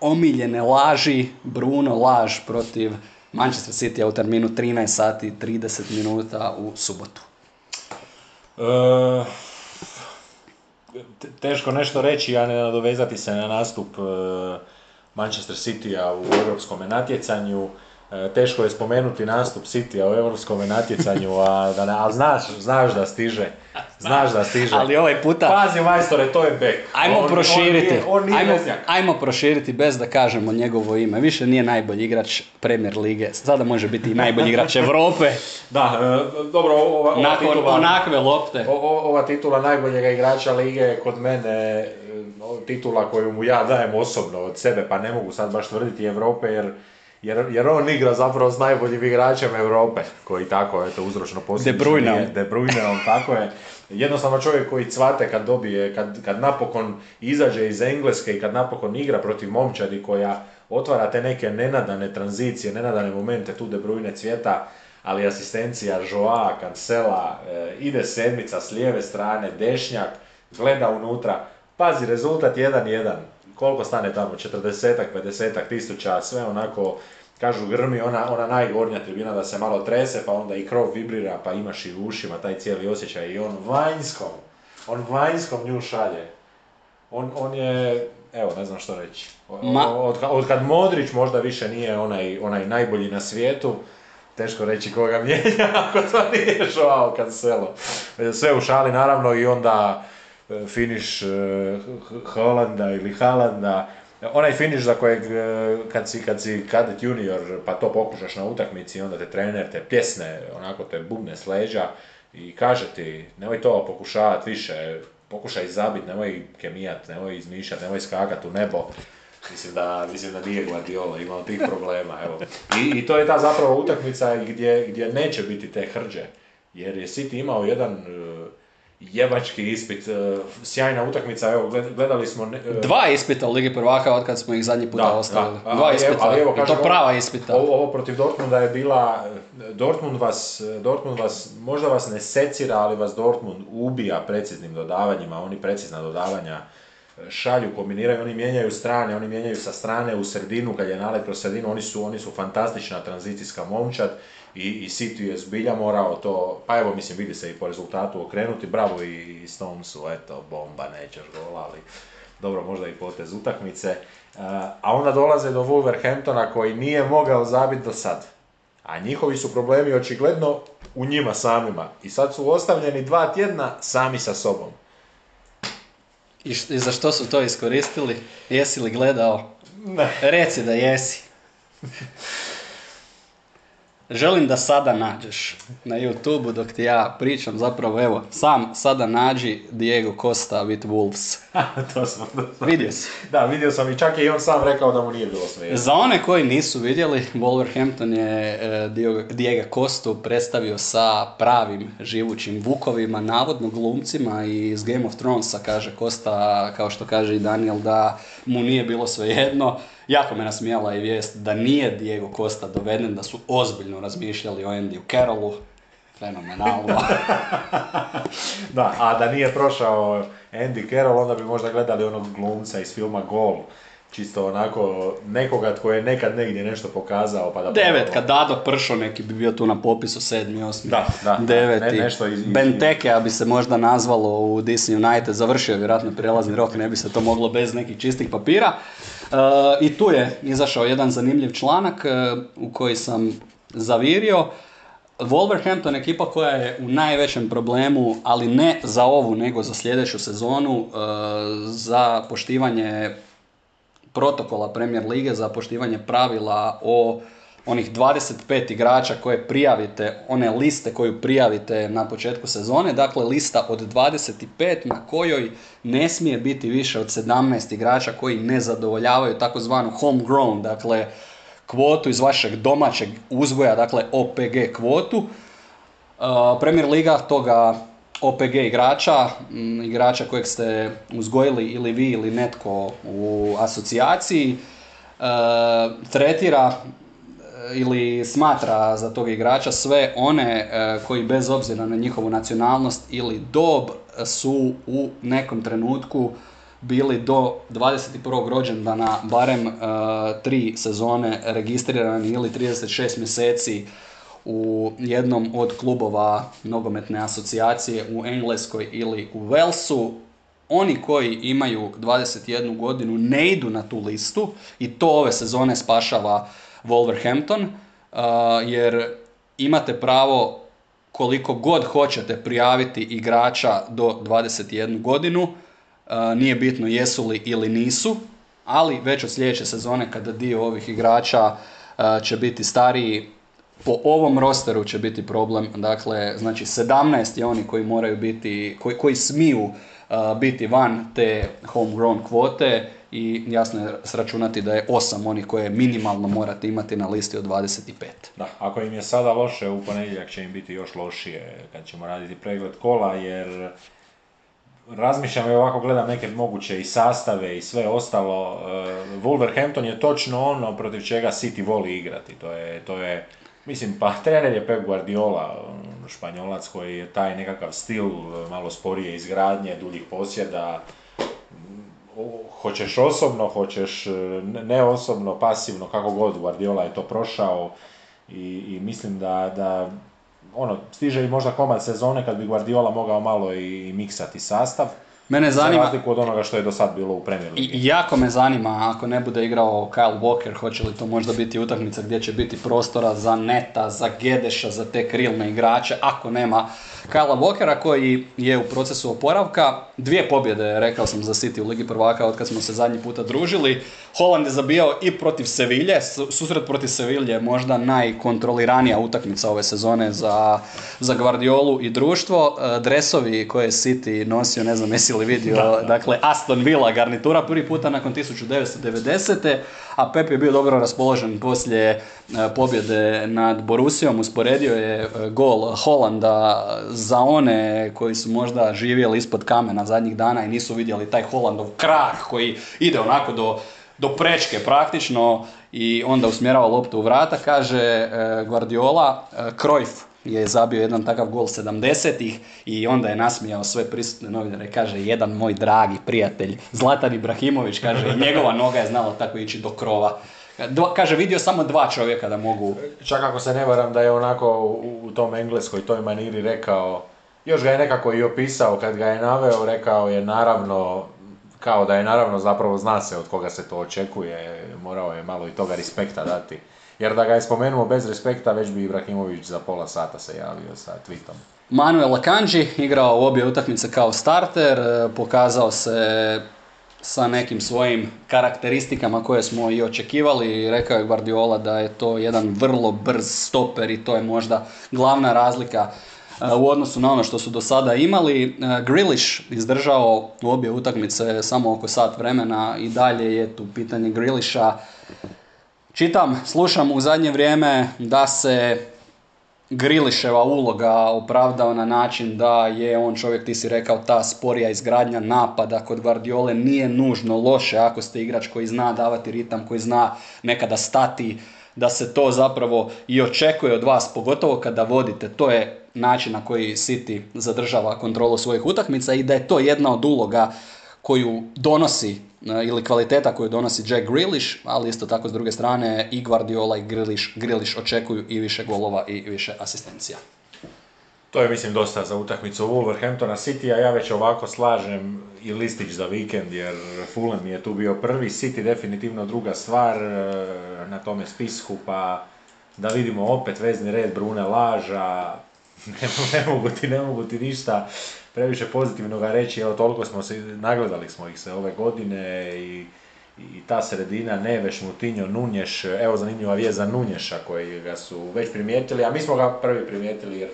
omiljene laži, Bruno Laž protiv Manchester City je u terminu trinaest sati i trideset minuta u subotu. E, teško nešto reći, a ne nadovezati se na nastup Manchester City-a u europskom natjecanju. E, teško je spomenuti nastup City-a u europskom natjecanju, a, da ne, a znaš, znaš da stiže. Znaš da stiže. Ali ovaj puta... Pazi majstore, to je Beck. Ajmo on, proširiti. On nije, on nije ajmo, ajmo proširiti bez da kažemo njegovo ime. Više nije najbolji igrač Premier lige. Sada može biti i najbolji igrač Europe. Da, e, dobro, ova, ova nakon titula, onakve lopte. O, o, ova titula najboljega igrača lige kod mene titula koju mu ja dajem osobno od sebe, pa ne mogu sad baš tvrditi Europe jer Jer, jer on igra zapravo s najboljim igračem Europe, koji tako, eto, uzročno posljednji. De Bruyneom. De Bruyneom, tako je. Jednostavno čovjek koji cvate kad dobije, kad, kad napokon izađe iz Engleske i kad napokon igra protiv momčadi koja otvara te neke nenadane tranzicije, nenadane momente, tu De Bruyne cvjeta, ali asistencija Joa, Cancela, ide sedmica s lijeve strane, dešnjak, gleda unutra, pazi, rezultat jedan jedan. Koliko stane tamo, četrdesetak, pedesetak tisuća, sve onako, kažu grmi, ona, ona najgornja tribina da se malo trese, pa onda i krov vibrira, pa imaš i u ušima taj cijeli osjećaj i on vanjskom, on vanjskom nju šalje. On, on je, evo, ne znam što reći, od, od kad Modrić možda više nije onaj, onaj najbolji na svijetu, teško reći koga mijenja, ako to nije Joao Cancelo. Sve u šali, naravno, i onda... finiš Holanda ili Haalanda, onaj finiš za kojeg kad si, kad si kadet junior pa to pokušaš na utakmici onda te trener te pjesne, onako te bubne s leđa i kaže ti nemoj to pokušavati više, pokušaj zabit, nemoj kemijat, nemoj izmišljat, nemoj skakat u nebo. Mislim da, mislim da nije Guardiola imao tih problema, evo. I, i to je ta zapravo utakmica gdje, gdje neće biti te hrđe, jer je City imao jedan jebački ispit, sjajna utakmica, evo, gledali smo... Ne... Dva ispita u Ligi prvaka od kad smo ih zadnji puta da, ostavili. Da. Dva ispita, evo, evo, kažem, to prava ispita. Ovo, ovo protiv Dortmunda je bila... Dortmund vas, Dortmund vas, možda vas ne secira, ali vas Dortmund ubija preciznim dodavanjima, oni precizna dodavanja šalju, kombiniraju, oni mijenjaju strane, oni mijenjaju sa strane u sredinu, kad je nalet kroz sredinu, oni su, oni su fantastična tranzicijska momčad. I, i City je zbilja morao to, pa evo mislim vidi se i po rezultatu okrenuti, bravo i, i Stonesu, eto bomba, nećeš gola, ali dobro možda i potez utakmice. Uh, a onda dolaze do Wolverhamptona koji nije mogao zabiti do sad. A njihovi su problemi očigledno u njima samima i sad su ostavljeni dva tjedna sami sa sobom. I, š, i za što su to iskoristili? Jesi li gledao? Ne. Reci da jesi. želim da sada nađeš na YouTube dok ti ja pričam, zapravo evo, sam sada nađi Diego Costa with Wolves. To smo, to sam. Vidio si. Da, vidio sam i čak je i on sam rekao da mu nije bilo smiješno. Za one koji nisu vidjeli, Wolverhampton je Diego Costu predstavio sa pravim živućim vukovima, navodno glumcima iz Game of Thronesa, kaže Costa, kao što kaže i Daniel, da mu nije bilo svejedno. Jako me nasmijala i vijest da nije Diego Costa doveden, da su ozbiljno razmišljali o Andyu Carrollu. Fenomenalno. Da, a da nije prošao Andy Carroll, onda bi možda gledali onog glumca iz filma Gol. Čisto onako, nekoga tko je nekad negdje nešto pokazao pa da... Devet, kad Dado Pršo neki bi bio tu na popisu, sedmi, osmi, da, da, deveti. Ne, nešto iz, iz... Bentekea bi se možda nazvalo u D C United, završio je vjerojatno prelazni rok, ne bi se to moglo bez nekih čistih papira. Uh, I tu je izašao jedan zanimljiv članak uh, u koji sam zavirio. Wolverhampton ekipa koja je u najvećem problemu, ali ne za ovu nego za sljedeću sezonu, uh, za poštivanje protokola Premier Lige, za poštivanje pravila o onih dvadeset pet igrača koje prijavite, one liste koju prijavite na početku sezone, dakle lista od dvadeset pet na kojoj ne smije biti više od sedamnaest igrača koji ne zadovoljavaju takozvanu homegrown, dakle kvotu iz vašeg domaćeg uzgoja, dakle O P G kvotu. Premier Liga toga O P G igrača, igrača kojeg ste uzgojili ili vi ili netko u asocijaciji, tretira ili smatra za tog igrača sve one koji bez obzira na njihovu nacionalnost ili dob su u nekom trenutku bili do dvadeset prvog rođendana barem uh, tri sezone registrirani ili trideset šest mjeseci u jednom od klubova nogometne asocijacije u Engleskoj ili u Walesu. Oni koji imaju dvadeset jednu godinu ne idu na tu listu i to ove sezone spašava Wolverhampton, uh, jer imate pravo koliko god hoćete prijaviti igrača do dvadeset jednu godinu, uh, nije bitno jesu li ili nisu, ali već od sljedeće sezone kada dio ovih igrača uh, će biti stariji, po ovom rosteru će biti problem, dakle, znači sedamnaest je oni koji moraju biti, koji, koji smiju uh, biti van te homegrown kvote. I jasno je sračunati da je osam onih koje minimalno morate imati na listi od dvadeset pet. Da, ako im je sada loše, u ponedjeljak će im biti još lošije kad ćemo raditi pregled kola, jer razmišljam i ovako gledam neke moguće i sastave i sve ostalo. Wolverhampton je točno ono protiv čega City voli igrati. To je, to je, mislim, pa trener je Pep Guardiola, Španjolac koji je taj nekakav stil malo sporije izgradnje, duljih posjeda. Hoćeš osobno, hoćeš ne osobno, pasivno, kako god, Guardiola je to prošao i, i mislim da, da ono, stiže i možda komad sezone kad bi Guardiola mogao malo i, i miksati sastav. Mene zanima... Za razliku od onoga što je do sad bilo u Premier Ligi. I jako me zanima, ako ne bude igrao Kyle Walker, hoće li to možda biti utakmica gdje će biti prostora za Neta, za Gedeša, za te krilne igrače, ako nema Kyle Walkera koji je u procesu oporavka. Dvije pobjede, rekao sam, za City u Ligi prvaka od kad smo se zadnji puta družili. Haaland je zabijao i protiv Sevilje, susret protiv Sevilje je možda najkontroliranija utakmica ove sezone za, za Guardiolu i društvo. Dresovi koje City nosio, ne znam jesi li vidio, da, da. Dakle Aston Villa garnitura prvi puta nakon tisuću devetsto devedesete. A Pep je bio dobro raspoložen poslije pobjede nad Borussijom, usporedio je gol Haalanda za one koji su možda živjeli ispod kamena zadnjih dana i nisu vidjeli taj Haalandov krah koji ide onako do, do prečke praktično i onda usmjerava loptu u vrata, kaže Guardiola. Cruyff je zabio jedan takav gol sedamdesetih i onda je nasmijao sve prisutne novinare i kaže, jedan moj dragi prijatelj, Zlatan Ibrahimović, kaže, njegova noga je znala tako ići do krova. Dva, kaže, vidio samo dva čovjeka da mogu... Čak ako se ne varam da je onako u tom engleskoj toj maniri rekao, još ga je nekako i opisao, kad ga je naveo, rekao je naravno, kao da je naravno zapravo zna se od koga se to očekuje, morao je malo i toga respekta dati. Jer da ga je spomenuo bez respekta, već bi Ibrahimović za pola sata se javio sa tweetom. Manuel Akanji igrao obje utakmice kao starter, pokazao se sa nekim svojim karakteristikama koje smo i očekivali. Rekao je Guardiola da je to jedan vrlo brz stoper i to je možda glavna razlika u odnosu na ono što su do sada imali. Grealish izdržao u obje utakmice samo oko sat vremena, i dalje je tu pitanje Grealisha. Čitam, slušam u zadnje vrijeme da se Grealisheva uloga opravdao na način da je on čovjek, ti si rekao, ta sporija izgradnja napada kod Guardiole nije nužno loše ako ste igrač koji zna davati ritam, koji zna nekada stati, da se to zapravo i očekuje od vas, pogotovo kada vodite. To je način na koji City zadržava kontrolu svojih utakmica i da je to jedna od uloga koju donosi, ili kvaliteta koju donosi Jack Grealish, ali isto tako s druge strane i Guardiola i Grealish, Grealish očekuju i više golova i više asistencija. To je, mislim, dosta za utakmicu Wolverhamptona City, a ja već ovako slažem i listić za vikend, jer Fulham je tu bio prvi, City definitivno druga stvar na tome spisku, pa da vidimo opet vezni red Brune Laža. Ne, ne, mogu ti, ne mogu ti ništa previše pozitivnoga reći, evo toliko smo se, nagledali smo ih se ove godine i, i ta sredina Neves, Moutinho, Nunješ, evo zanimljiva vijest za Nunješa koji ga su već primijetili, a mi smo ga prvi primijetili jer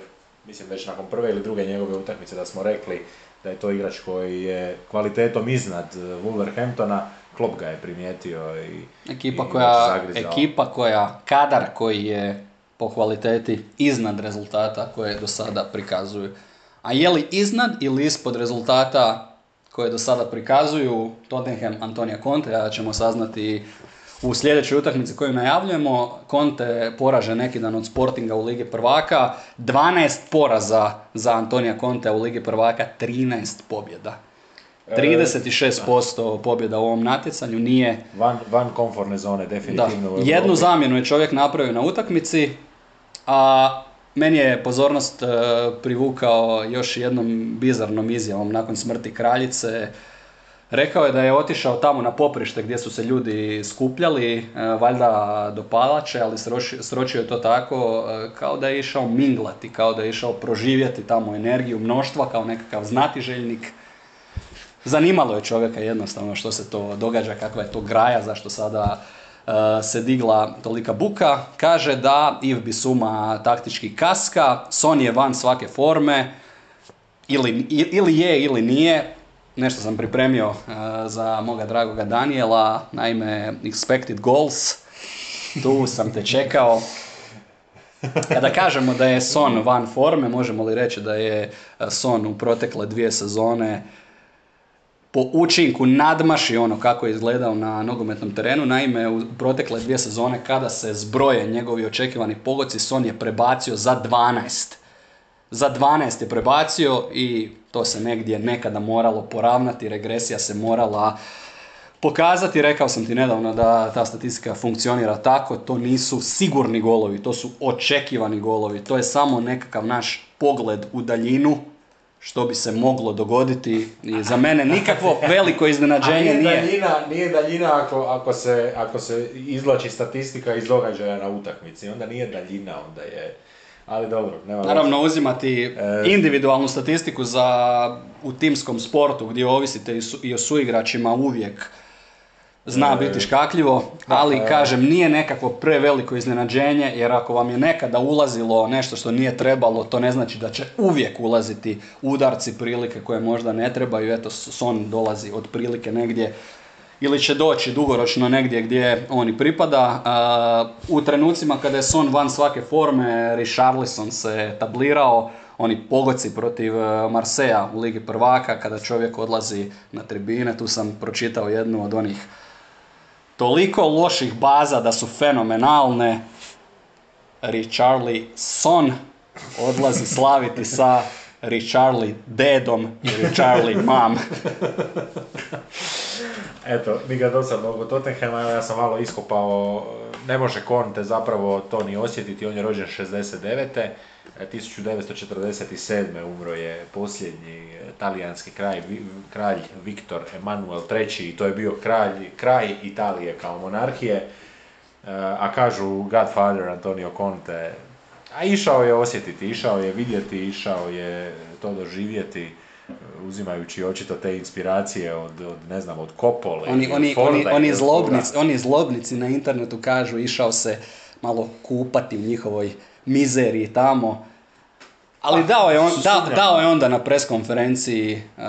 mislim već nakon prve ili druge njegove utakmice da smo rekli da je to igrač koji je kvalitetom iznad Wolverhamptona. Klopp ga je primijetio i ekipa i koja, ekipa koja, kadar koji je po kvaliteti iznad rezultata koje do sada prikazuju. A je li iznad ili ispod rezultata koje do sada prikazuju Tottenham Antonija Contea ćemo saznati u sljedećoj utakmici koju najavljujemo. Conte poraže neki dan od Sportinga u Ligi prvaka. dvanaest poraza za Antonija Contea u Ligi prvaka, trinaest pobjeda. trideset šest posto pobjeda u ovom natjecanju nije... Van, van komfortne zone, definitivno. Da, jednu zamjenu je čovjek napravio na utakmici, a meni je pozornost uh, privukao još jednom bizarnom izjavom nakon smrti kraljice. Rekao je da je otišao tamo na poprište gdje su se ljudi skupljali, uh, valjda do palače, ali sroči, sročio je to tako uh, kao da je išao minglati, kao da je išao proživjeti tamo energiju mnoštva, kao nekakav znatiželjnik. Zanimalo je čovjeka jednostavno što se to događa, kakva je to graja, zašto sada uh, se digla tolika buka. Kaže da Yves Bissouma taktički kaska, Son je van svake forme, ili, ili je ili nije. Nešto sam pripremio uh, za moga dragoga Daniela, naime expected goals, tu sam te čekao. Kada kažemo da je Son van forme, možemo li reći da je Son u protekle dvije sezone po učinku nadmaši ono kako je izgledao na nogometnom terenu. Naime, u protekle dvije sezone kada se zbroje njegovi očekivani pogoci, Son je prebacio za dvanaest. Za dvanaest je prebacio i to se negdje nekada moralo poravnati, regresija se morala pokazati. Rekao sam ti nedavno da ta statistika funkcionira tako, to nisu sigurni golovi, to su očekivani golovi, to je samo nekakav naš pogled u daljinu što bi se moglo dogoditi. I za mene nikakvo veliko iznenađenje nije. Nije daljina, nije daljina ako, ako, se, ako se izvlači statistika iz događaja na utakmici, onda nije daljina, onda je... Ali dobro, nema. Naravno, uzimati individualnu statistiku za, u timskom sportu gdje ovisite i o suigračima uvijek zna biti škakljivo, ali kažem, nije nekakvo preveliko iznenađenje, jer ako vam je nekada ulazilo nešto što nije trebalo, to ne znači da će uvijek ulaziti udarci, prilike koje možda ne trebaju. Eto, Son dolazi od prilike negdje, ili će doći dugoročno negdje gdje on i pripada. U trenucima kada je Son van svake forme, Richarlison se tablirao, oni pogoci protiv Marseja u Ligi prvaka, kada čovjek odlazi na tribine. Tu sam pročitao jednu od onih toliko loših baza da su fenomenalne. Richarlison odlazi slaviti sa Richarli dedom i Richarli mam. Eto, nikad dosadno oko Tottenhama, ja sam malo iskopao, ne može Conte zapravo to ni osjetiti, on je rođen šezdeset devete tisuću devetsto četrdeset sedme umro je posljednji talijanski kralj, kralj Viktor Emanuel treći, i to je bio kralj, kraj Italije kao monarhije, a kažu Godfather Antonio Conte, a išao je osjetiti, išao je vidjeti, išao je to doživjeti. uzimajući očito te inspiracije od, od ne znam, od Coppole. Oni, oni, oni, oni, zlobnici, oni zlobnici na internetu kažu, išao se malo kupati u njihovoj mizeriji tamo. Ali dao je, on, da, dao je onda na preskonferenciji uh,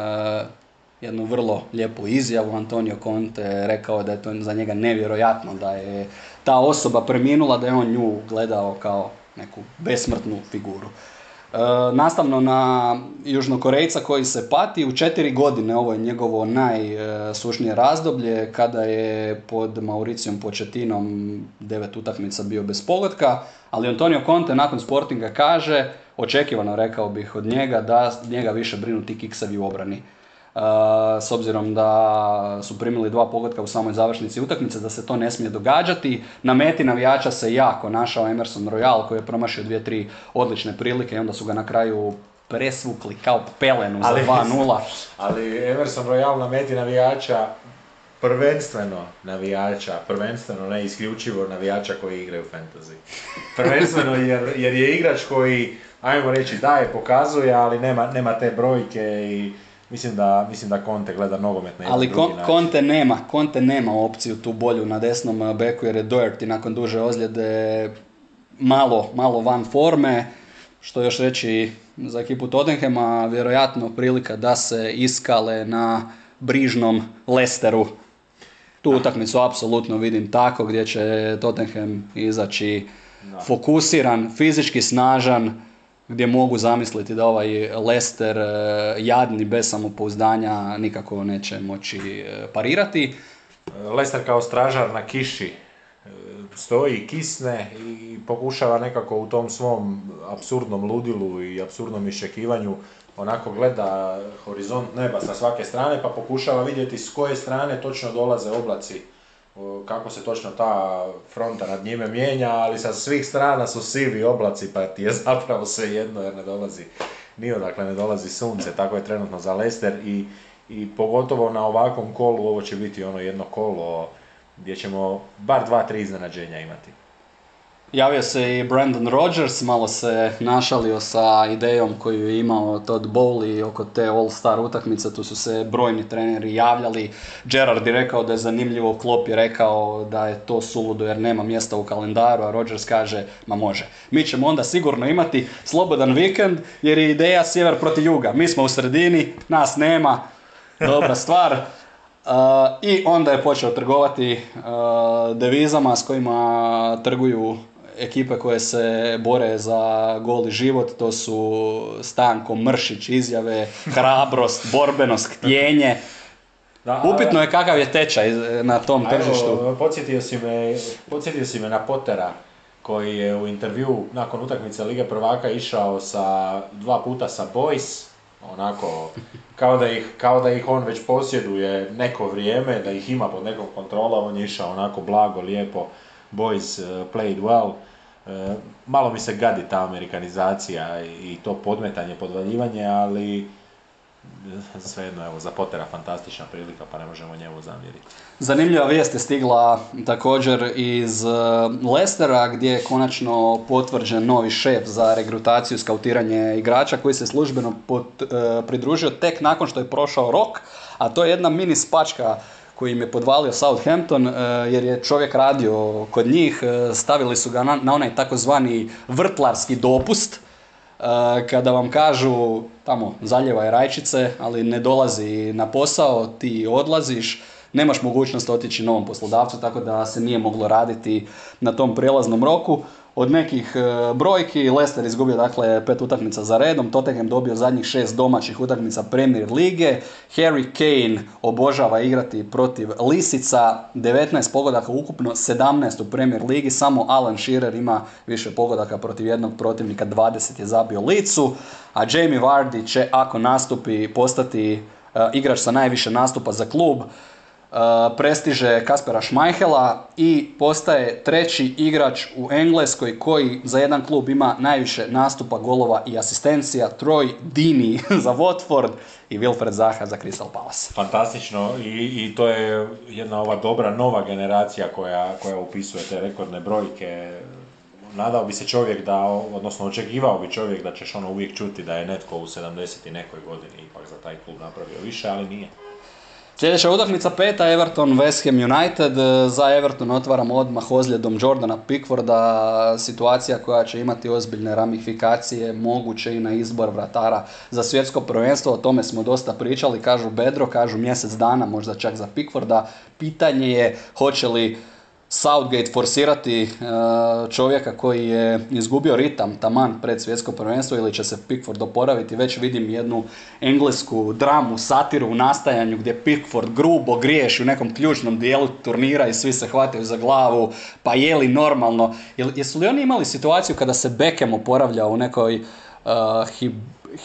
jednu vrlo lijepu izjavu. Antonio Conte rekao da je to za njega nevjerojatno da je ta osoba preminula, da je on nju gledao kao neku besmrtnu figuru. E, nastavno na Južnokorejca koji se pati, u četiri godine ovo je njegovo najsušnije razdoblje, kada je pod Mauricijom Početinom devet utakmica bio bez pogotka, ali Antonio Conte nakon Sportinga kaže, očekivano rekao bih od njega, da njega više brinu ti kiksevi u obrani. Uh, s obzirom da su primili dva pogotka u samoj završnici utakmice, da se to ne smije događati. Na meti navijača se jako našao Emerson Royal, koji je promašio dvije, tri odlične prilike i onda su ga na kraju presvukli kao pelenu za dva nula. Ali Emerson Royal na meti navijača, prvenstveno navijača, prvenstveno ne isključivo navijača koji igraju fantasy. Prvenstveno jer, jer je igrač koji, ajmo reći, daje, pokazuje, ali nema, nema te brojke i Mislim da, mislim da Conte gleda nogomet na jedan drugi način. Ali Conte nema, Conte nema opciju tu bolju na desnom beku, jer je Doherty nakon duže ozljede malo, malo van forme. Što još reći za ekipu Tottenhema, vjerojatno prilika da se iskale na brižnom Leicesteru. Tu utakmicu apsolutno vidim tako, gdje će Tottenham izaći no. fokusiran, fizički snažan, gdje mogu zamisliti da ovaj Leicester jadni bez samopouzdanja nikako neće moći parirati. Leicester kao stražar na kiši stoji, kisne i pokušava nekako u tom svom apsurdnom ludilu i apsurdnom iščekivanju, onako gleda horizont neba sa svake strane pa pokušava vidjeti s koje strane točno dolaze oblaci, kako se točno ta fronta nad njime mijenja, ali sa svih strana su sivi oblaci, pa ti je zapravo sve jedno jer ne dolazi ni odakle, ne dolazi sunce, tako je trenutno za Leicester i, i pogotovo na ovakvom kolu, ovo će biti ono jedno kolo gdje ćemo bar dva, tri iznenađenja imati. Javio se i Brendan Rodgers, malo se našalio sa idejom koju je imao Todd Bowley oko te All-Star utakmice, tu su se brojni treneri javljali. Gerrard je rekao da je zanimljivo, Klopp je rekao da je to suludo jer nema mjesta u kalendaru, a Rodgers kaže, ma može. Mi ćemo onda sigurno imati slobodan vikend jer je ideja sjever protiv juga, mi smo u sredini, nas nema, dobra stvar. Uh, I onda je počeo trgovati uh, devizama s kojima trguju ekipe koje se bore za goli život, to su Stanko Mršić, izjave, hrabrost, borbenost, htjenje. Da, upitno je kakav je tečaj na tom ajmo, tržištu. Podsjetio si, me, podsjetio si me na Pottera koji je u intervjuu nakon utakmice Lige prvaka išao sa dva puta sa Boys, onako kao da ih, kao da ih on već posjeduje neko vrijeme, da ih ima pod nekom kontrolom, on je išao onako blago, lijepo. Boys played well. Malo mi se gadi ta amerikanizacija i to podmetanje, podvaljivanje, ali svejedno, evo, za Pottera fantastična prilika, pa ne možemo njemu zamjeriti. Zanimljiva vijest je stigla također iz Leicestera, gdje je konačno potvrđen novi šef za regrutaciju i skautiranje igrača, koji se službeno pot, eh, pridružio tek nakon što je prošao rok, a to je jedna mini spačka koji im je podvalio Southampton, jer je čovjek radio kod njih, stavili su ga na onaj takozvani vrtlarski dopust, kada vam kažu, tamo, zaljevaj rajčice, ali ne dolazi na posao, ti odlaziš, nemaš mogućnost otići novom poslodavcu, tako da se nije moglo raditi na tom prijelaznom roku. Od nekih brojki, Leicester izgubio dakle pet utakmica za redom, Tottenham dobio zadnjih šest domaćih utakmica Premier lige, Harry Kane obožava igrati protiv lisica, devetnaest pogodaka ukupno, sedamnaest u Premier ligi, samo Alan Shearer ima više pogodaka protiv jednog protivnika, dvadeset je zabio licu, a Jamie Vardy će, ako nastupi, postati uh, igrač sa najviše nastupa za klub. Uh, prestiže Kaspera Schmeichela i postaje treći igrač u Engleskoj koji za jedan klub ima najviše nastupa, golova i asistencija, Troy Deeney za Watford i Wilfred Zaha za Crystal Palace. Fantastično i, i to je jedna ova dobra nova generacija koja, koja upisuje te rekordne brojke. nadao bi se čovjek da, odnosno očekivao bi čovjek da ćeš ono uvijek čuti da je netko u sedamdeset i nekoj godini ipak za taj klub napravio više, ali nije. Sljedeća utakmica peta, Everton West Ham United. Za Everton otvaramo odmah ozljedom Jordana Pickforda, situacija koja će imati ozbiljne ramifikacije, moguće i na izbor vratara za svjetsko prvenstvo, o tome smo dosta pričali, kažu Bedro, kažu mjesec dana možda čak za Pickforda. Pitanje je hoće li Southgate forsirati čovjeka koji je izgubio ritam taman pred svjetsko prvenstvo ili će se Pickford oporaviti. Već vidim jednu englesku dramu, satiru u nastajanju gdje Pickford grubo griješi u nekom ključnom dijelu turnira i svi se hvataju za glavu, pa je li normalno. Jesu li oni imali situaciju kada se Beckham oporavljao u nekoj uh, hib...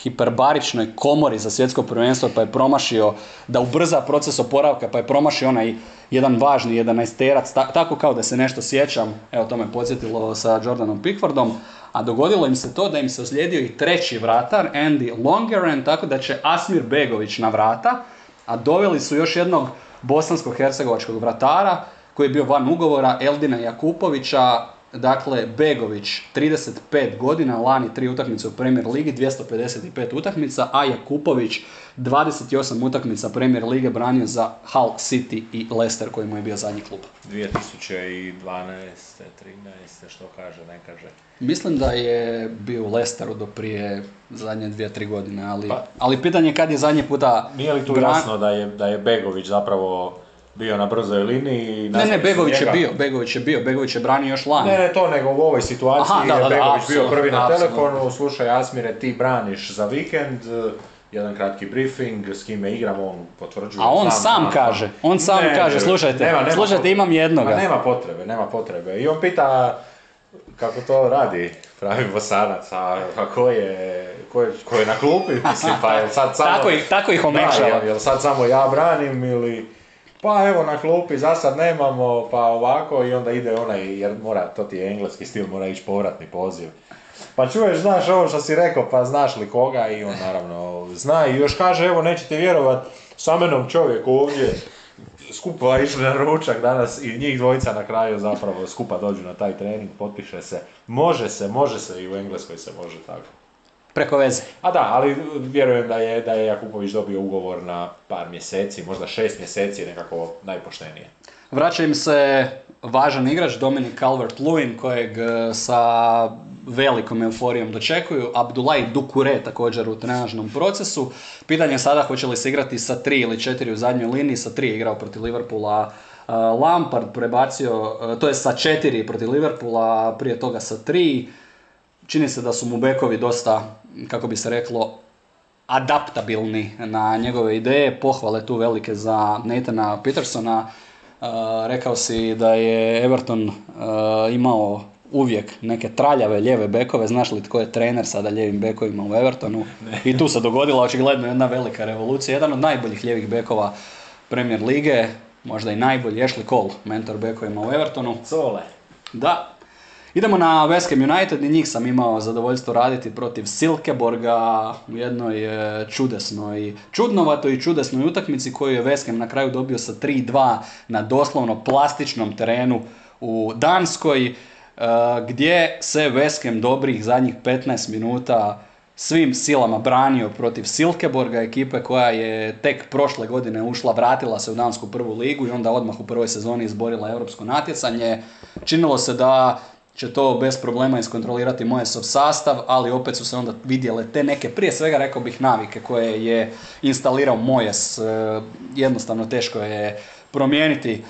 hiperbaričnoj komori za svjetsko prvenstvo pa je promašio da ubrza proces oporavka, pa je promašio onaj jedan važni jedanaesterac, ta, tako kao da se nešto sjećam, evo to me podsjetilo sa Jordanom Pickfordom, a dogodilo im se to da im se oslijedio i treći vratar Andy Longeren, tako da će Asmir Begović na vrata, a doveli su još jednog bosansko-hercegovačkog vratara koji je bio van ugovora, Eldina Jakupovića. Dakle, Begović, trideset pet godina, lani tri utakmice u Premier Ligi, dvjesto pedeset pet utakmica, a Jakupović, dvadeset osam utakmica Premier Lige, branio za Hull City i Leicester, koji mu je bio zadnji klub. dvije tisuće dvanaeste, trinaeste, što kaže, ne kaže. Mislim da je bio u Leicesteru do prije zadnje dvije tri godine, ali, pa, ali pitanje je kad je zadnji puta... Nije li tu bran... jasno da je, da je Begović zapravo... bio na brzoj liniji i... Ne, ne, Begović je bio, Begović je bio, Begović je branio još lani. Ne, ne, to nego u ovoj situaciji. Aha, da, da, da, Begović bio prvi na telefonu, slušaj Asmire, ti braniš za vikend, jedan kratki briefing, s kime igram, on potvrđuje. A on sam, sam kaže, on sam ne, kaže, slušajte, nema, nema slušajte, imam jednoga. Ma nema potrebe, nema potrebe. I on pita kako to radi pravi Bosanac, a ko je, ko je, ko je na klupi, mislim, pa jel sad samo... tako, tako ih omekšava. Jel, jel sad samo ja branim ili... pa evo na klupi, za sad nemamo, pa ovako, i onda ide onaj, jer mora, to ti je engleski stil, mora ići povratni poziv. Pa čuješ, znaš ovo što si rekao, pa znaš li koga, i on naravno zna i još kaže, evo nećete vjerovat, sa menom čovjek ovdje, skupa išli na ručak danas i njih dvojica na kraju zapravo skupa dođu na taj trening, potpiše se, može se, može se i u Engleskoj se može tako. Preko veze. A da, ali vjerujem da je, da je Jakupović dobio ugovor na par mjeseci, možda šest mjeseci, nekako najpoštenije. Vraća im se važan igrač Dominic Calvert-Lewin, kojeg sa velikom euforijom dočekuju. Abdoulaye Doucouré također u trenažnom procesu. Pitanje je sada hoće li se igrati sa tri ili četiri u zadnjoj liniji. Sa tri igrao protiv Liverpoola Lampard, prebacio, to je sa četiri protiv Liverpoola, prije toga sa tri. Čini se da su mu bekovi dosta, kako bi se reklo, adaptabilni na njegove ideje. Pohvale tu velike za Nathana Petersona. E, rekao si da je Everton e, imao uvijek neke traljave lijeve bekove. Znaš li tko je trener sada lijevim bekovima u Evertonu? Ne. I tu se dogodila očigledno jedna velika revolucija. Jedan od najboljih lijevih bekova Premier lige, možda i najbolji, Ashley Cole, mentor bekovima u Evertonu. Cole. Da. Idemo na West Ham United i njih sam imao zadovoljstvo raditi protiv Silkeborga u jednoj čudesnoj, čudnovatoj i čudesnoj utakmici koju je West Ham na kraju dobio sa tri dva na doslovno plastičnom terenu u Danskoj, gdje se West Ham dobrih zadnjih petnaest minuta svim silama branio protiv Silkeborga, ekipe koja je tek prošle godine ušla, vratila se u dansku prvu ligu i onda odmah u prvoj sezoni izborila europsko natjecanje. Činilo se da će to bez problema iskontrolirati Mojesov sastav, ali opet su se onda vidjele te neke, prije svega rekao bih, navike koje je instalirao Mojes. Jednostavno teško je promijeniti,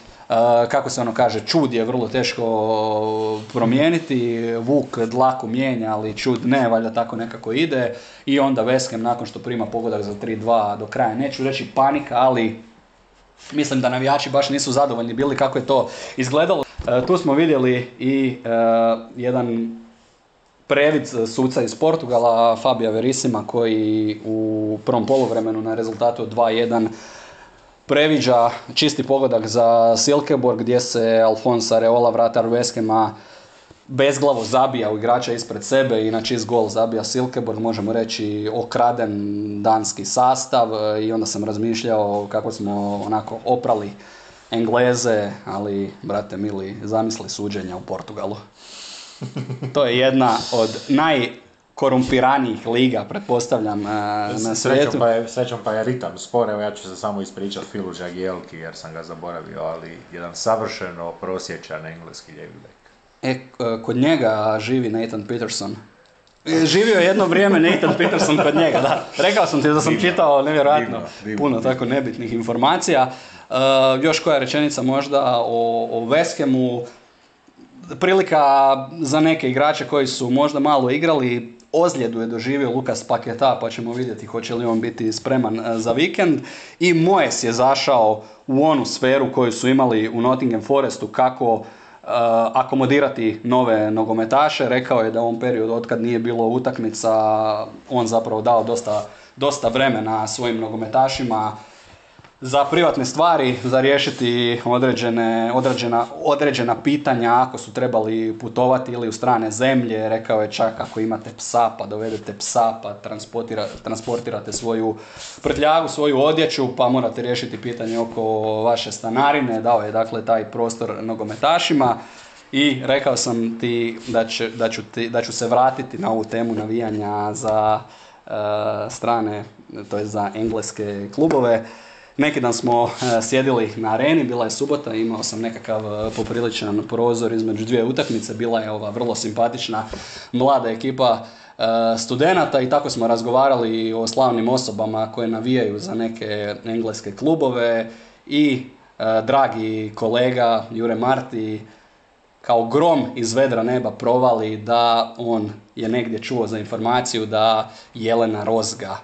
kako se ono kaže, čud je vrlo teško promijeniti, vuk dlaku mijenja, ali čud ne, valjda tako nekako ide. I onda West Ham nakon što prima pogodak za tri dva do kraja, neću reći panika, ali mislim da navijači baš nisu zadovoljni bili kako je to izgledalo. E, tu smo vidjeli i e, jedan previd suca iz Portugala, Fabija Verissima, koji u prvom poluvremenu na rezultatu od dva jedan previđa čisti pogodak za Silkeborg, gdje se Alphonse Areola, vratar West Hama, bezglavo zabija u igrača ispred sebe i na čist gol zabija Silkeborg, možemo reći okraden danski sastav. I onda sam razmišljao kako smo onako oprali Engleze, ali, brate mili, zamisli suđenja u Portugalu. To je jedna od najkorumpiranijih liga, pretpostavljam, na svijetu. Srećom pa je ritam spor, evo ja ću se samo ispričati Filu Žagijelki jer sam ga zaboravio, ali jedan savršeno prosječan engleski lijevi bek. E, kod njega živi Nathan Peterson. Živio je jedno vrijeme Nathan Peterson kod njega, da. Rekao sam ti da sam divno, čitao nevjerojatno divno, divno, puno divno. Tako nebitnih informacija. E, još koja rečenica možda o, o West Hamu. Prilika za neke igrače koji su možda malo igrali, ozljedu je doživio Lukas Paketa, pa ćemo vidjeti hoće li on biti spreman za vikend. I Moyes je zašao u onu sferu koju su imali u Nottingham Forestu, kako akomodirati nove nogometaše. Rekao je da u ovom periodu otkad nije bilo utakmica, on zapravo dao dosta, dosta vremena svojim nogometašima za privatne stvari, za riješiti određene, određena, određena pitanja ako su trebali putovati ili u strane zemlje. Rekao je čak ako imate psa pa dovedete psa pa transportira, transportirate svoju prtljagu, svoju odjeću pa morate riješiti pitanje oko vaše stanarine. Dao je dakle taj prostor nogometašima i rekao sam ti da, će, da, ću, ti, da ću se vratiti na ovu temu navijanja za uh, strane, to je za engleske klubove. Neki dan smo sjedili na areni, bila je subota, imao sam nekakav popriličan prozor između dvije utakmice, bila je ova vrlo simpatična mlada ekipa studenata i tako smo razgovarali o slavnim osobama koje navijaju za neke engleske klubove i dragi kolega Jure Marti kao grom iz vedra neba provali da on je negdje čuo za informaciju da Jelena Rozga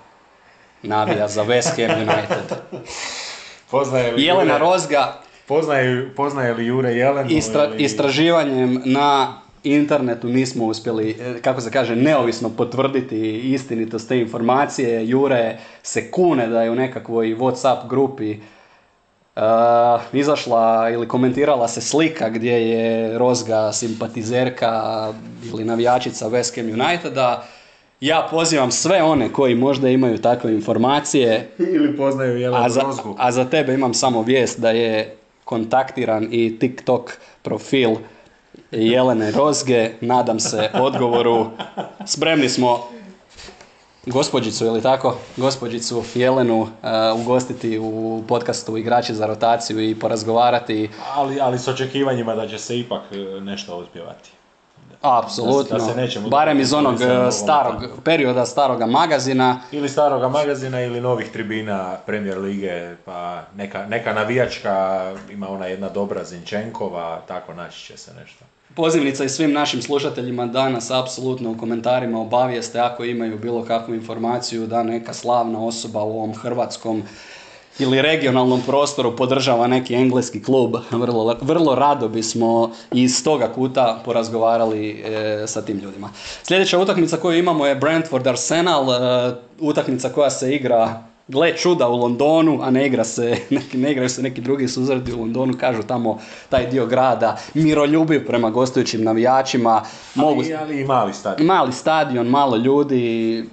navija za West Ham United. Poznaje li Jelena Jure, Rozga. Poznaje, poznaje li Jure Jelenu? Istra, ili... Istraživanjem na internetu nismo uspjeli, kako se kaže, neovisno potvrditi istinitost te informacije. Jure se kune da je u nekakvoj WhatsApp grupi uh, izašla ili komentirala se slika gdje je Rozga simpatizerka ili navijačica West Ham Uniteda. Ja pozivam sve one koji možda imaju takve informacije ili poznaju Jelenu Rozgu. A za tebe imam samo vijest da je kontaktiran i TikTok profil Jelene Rozge. Nadam se odgovoru. Spremni smo gospođicu, ili tako, gospođicu Jelenu uh, ugostiti u podcastu Igrači za rotaciju i porazgovarati. Ali, ali s očekivanjima da će se ipak nešto uspjevati. Apsolutno, barem iz onog starog perioda, staroga magazina. Ili staroga magazina ili novih tribina Premier lige, pa neka, neka navijačka, ima ona jedna dobra Zinčenkova, tako naći će se nešto. Pozivnica i svim našim slušateljima danas apsolutno u komentarima obavijeste ako imaju bilo kakvu informaciju da neka slavna osoba u ovom hrvatskom ili regionalnom prostoru podržava neki engleski klub. Vrlo, vrlo rado bismo iz toga kuta porazgovarali e, sa tim ljudima. Sljedeća utakmica koju imamo je Brentford Arsenal, e, utakmica koja se igra, gle čuda, u Londonu, a ne igra se, ne, ne igraju se neki drugi susreti u Londonu, kažu tamo taj dio grada miroljubiv prema gostujućim navijačima. Mogu, ali, ali i mali stadion. Mali stadion, malo ljudi.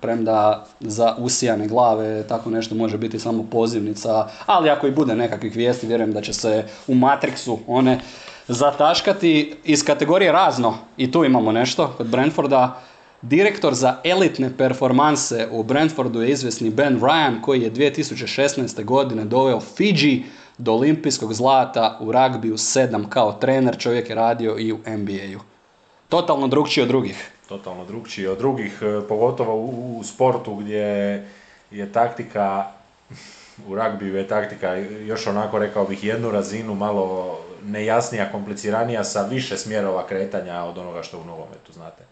Premda za usijane glave tako nešto može biti samo pozivnica, ali ako i bude nekakvih vijesti, vjerujem da će se u Matrixu one zataškati. Iz kategorije razno, i tu imamo nešto kod Brentforda, direktor za elitne performanse u Brentfordu je izvjesni Ben Ryan, koji je dvije tisuće šesnaeste. godine doveo Fiji do olimpijskog zlata u ragbiju sedam kao trener. Čovjek je radio i u N B A-u. Totalno drugčiji od drugih. Totalno drugčiji od drugih, pogotovo u, u sportu gdje je taktika, u ragbiju je taktika još onako, rekao bih, jednu razinu malo nejasnija, kompliciranija, sa više smjerova kretanja od onoga što u nogometu, znate.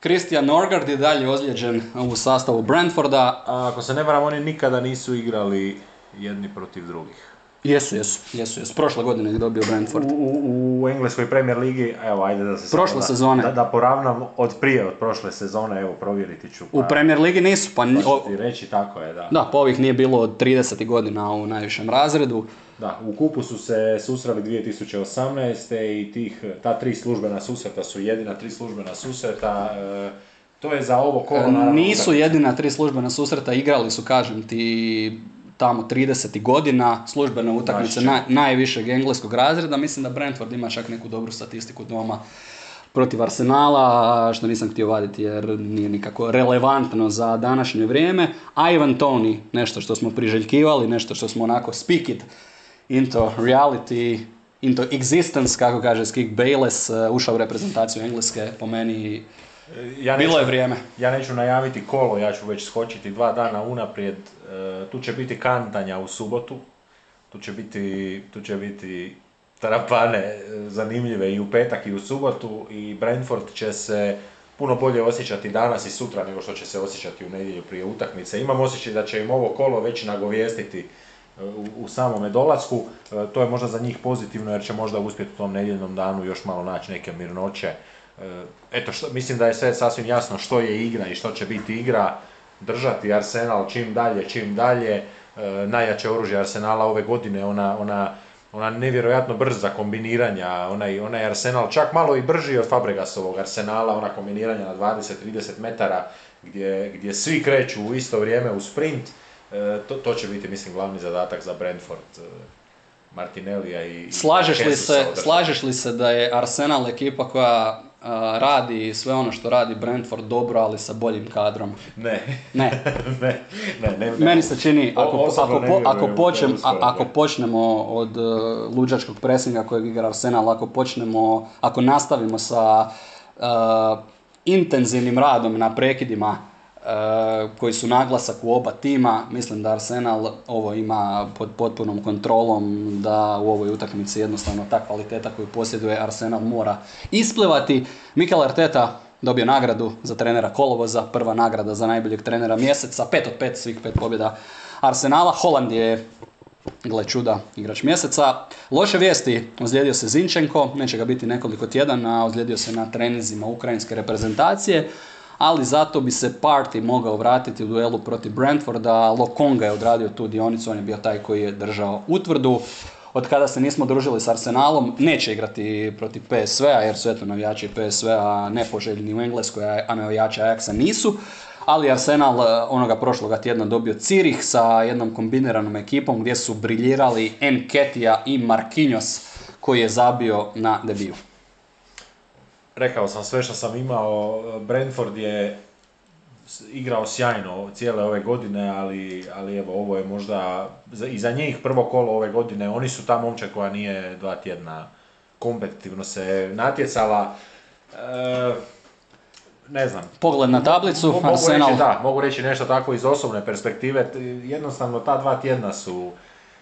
Christian Norgard je dalje ozlijeđen u sastavu Brentforda. A ako se ne varam, oni nikada nisu igrali jedni protiv drugih. Jesu, jesu, jesu, jesu. Prošle godine je dobio Brentford. U, u, u engleskoj Premier ligi, evo, ajde da se... Prošle da, sezone. Da, da poravnam od prije, od prošle sezone, evo, provjeriti ću. Pa, u Premier ligi nisu, pa... Pa što ti reći, tako je, da. Da, pa ovih nije bilo od tridesetih godina u najvišem razredu. Da, u kupu su se susreli dvije tisuće osamnaeste. i tih, ta tri službena susreta su jedina tri službena susreta. E, to je za ovo kolo, naravno... Nisu jedina tri službena susreta, igrali su, kažem ti... tamo tridesetih godina, službene utakmice naj, najvišeg engleskog razreda. Mislim da Brentford ima čak neku dobru statistiku doma. protiv Arsenala, što nisam htio vaditi jer nije nikako relevantno za današnje vrijeme. Ivan Toney, nešto što smo priželjkivali, nešto što smo onako speak it into reality, into existence, kako kaže Skip Bayless, ušao u reprezentaciju Engleske, po meni... Ja neću, bilo je vrijeme. Ja neću najaviti kolo, ja ću već skočiti dva dana unaprijed. E, tu će biti kantanja u subotu, tu će biti, tu će biti trapane zanimljive i u petak i u subotu, i Brentford će se puno bolje osjećati danas i sutra nego što će se osjećati u nedjelju prije utakmice. Imam osjećaj da će im ovo kolo već nagovijestiti u, u samome dolasku. E, to je možda za njih pozitivno jer će možda uspjeti u tom nedjeljnom danu još malo naći neke mirnoće. Eto, što, mislim da je sve sasvim jasno što je igra i što će biti igra. Držati Arsenal čim dalje, čim dalje. E, najjače oružje Arsenala ove godine, ona, ona, ona nevjerojatno brza kombiniranja, onaj, onaj Arsenal čak malo i brži od Fabregasovog Arsenala, ona kombiniranja na dvadeset trideset metara gdje, gdje svi kreću u isto vrijeme u sprint. E, to, to će biti, mislim, glavni zadatak za Brentford. Martinellija i... Slažeš li se, slažeš li se da je Arsenal ekipa koja uh, radi sve ono što radi Brentford dobro, ali sa boljim kadrom? Ne. Ne. ne, ne, ne, ne. Meni se čini, ako, o, ako, po, ako, počnem, a, ako počnemo od uh, luđačkog presinga kojeg igra Arsenal, ako počnemo, ako nastavimo sa uh, intenzivnim radom na prekidima, Uh, koji su naglasak u oba tima, mislim da Arsenal ovo ima pod potpunom kontrolom, da u ovoj utakmici jednostavno ta kvaliteta koju posjeduje Arsenal mora isplivati. Mikel Arteta dobio nagradu za trenera kolovoza, prva nagrada za najboljeg trenera mjeseca, pet od pet, svih pet pobjeda Arsenala. Haaland je, gle čuda, igrač mjeseca. Loše vijesti, ozlijedio se Zinchenko, neće ga biti nekoliko tjedana, ozlijedio se na trenizima ukrajinske reprezentacije. Ali zato bi se Partey mogao vratiti u duelu protiv Brentforda. Lokonga je odradio tu dionicu, on je bio taj koji je držao utvrdu. Od kada se nismo družili s Arsenalom, neće igrati protiv P S V-a, jer su eto navijači P S V-a nepoželjni u Engleskoj, a navijači Ajaxa nisu. Ali Arsenal onoga prošloga tjedna dobio Cirih sa jednom kombiniranom ekipom gdje su briljirali Nketiah i Marquinhos, koji je zabio na debiju. Rekao sam sve što sam imao, Brentford je igrao sjajno cijele ove godine, ali, ali evo, ovo je možda i za njih prvo kolo ove godine. Oni su ta momčad koja nije dva tjedna kompetitivno se natjecala. E, ne znam. Pogled na tablicu, mogu, Arsenal. Reći, da, mogu reći nešto tako iz osobne perspektive. Jednostavno ta dva tjedna su...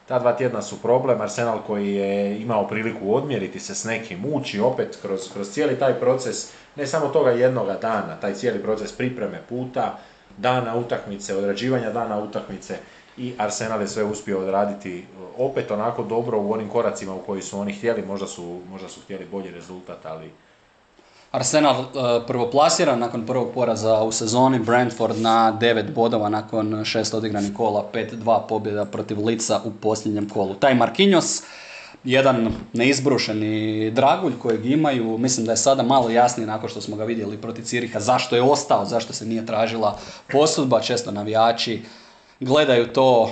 Ta dva tjedna su problem, Arsenal koji je imao priliku odmjeriti se s nekim, ući opet kroz, kroz cijeli taj proces, ne samo toga jednoga dana, taj cijeli proces pripreme puta, dana utakmice, odrađivanja dana utakmice, i Arsenal je sve uspio odraditi opet onako dobro u onim koracima u koji su oni htjeli, možda su, možda su htjeli bolji rezultat, ali... Arsenal prvoplasiran nakon prvog poraza u sezoni, Brentford na devet bodova nakon šest odigranih kola, pet dva pobjeda protiv Leedsa u posljednjem kolu. Taj Marquinhos, jedan neizbrušeni dragulj kojeg imaju, mislim da je sada malo jasnije nakon što smo ga vidjeli protiv Ciriha zašto je ostao, zašto se nije tražila posudba. Često navijači gledaju to,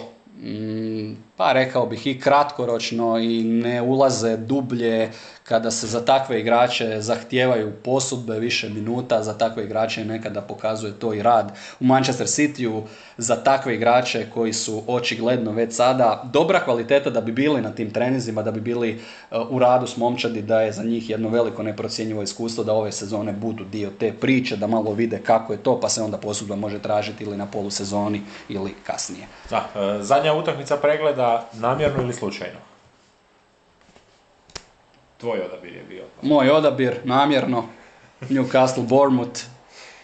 pa rekao bih, i kratkoročno i ne ulaze dublje kada se za takve igrače zahtijevaju posudbe više minuta. Za takve igrače nekada pokazuje to i rad. U Manchester Cityu za takve igrače koji su očigledno već sada dobra kvaliteta da bi bili na tim trenizima, da bi bili u radu s momčadi, da je za njih jedno veliko neprocjenjivo iskustvo da ove sezone budu dio te priče, da malo vide kako je to, pa se onda posudba može tražiti ili na polusezoni ili kasnije. Da, zadnja utakmica pregleda, namjerno ili slučajno? Tvoj odabir je bio. Moj odabir, namjerno, Newcastle Bournemouth.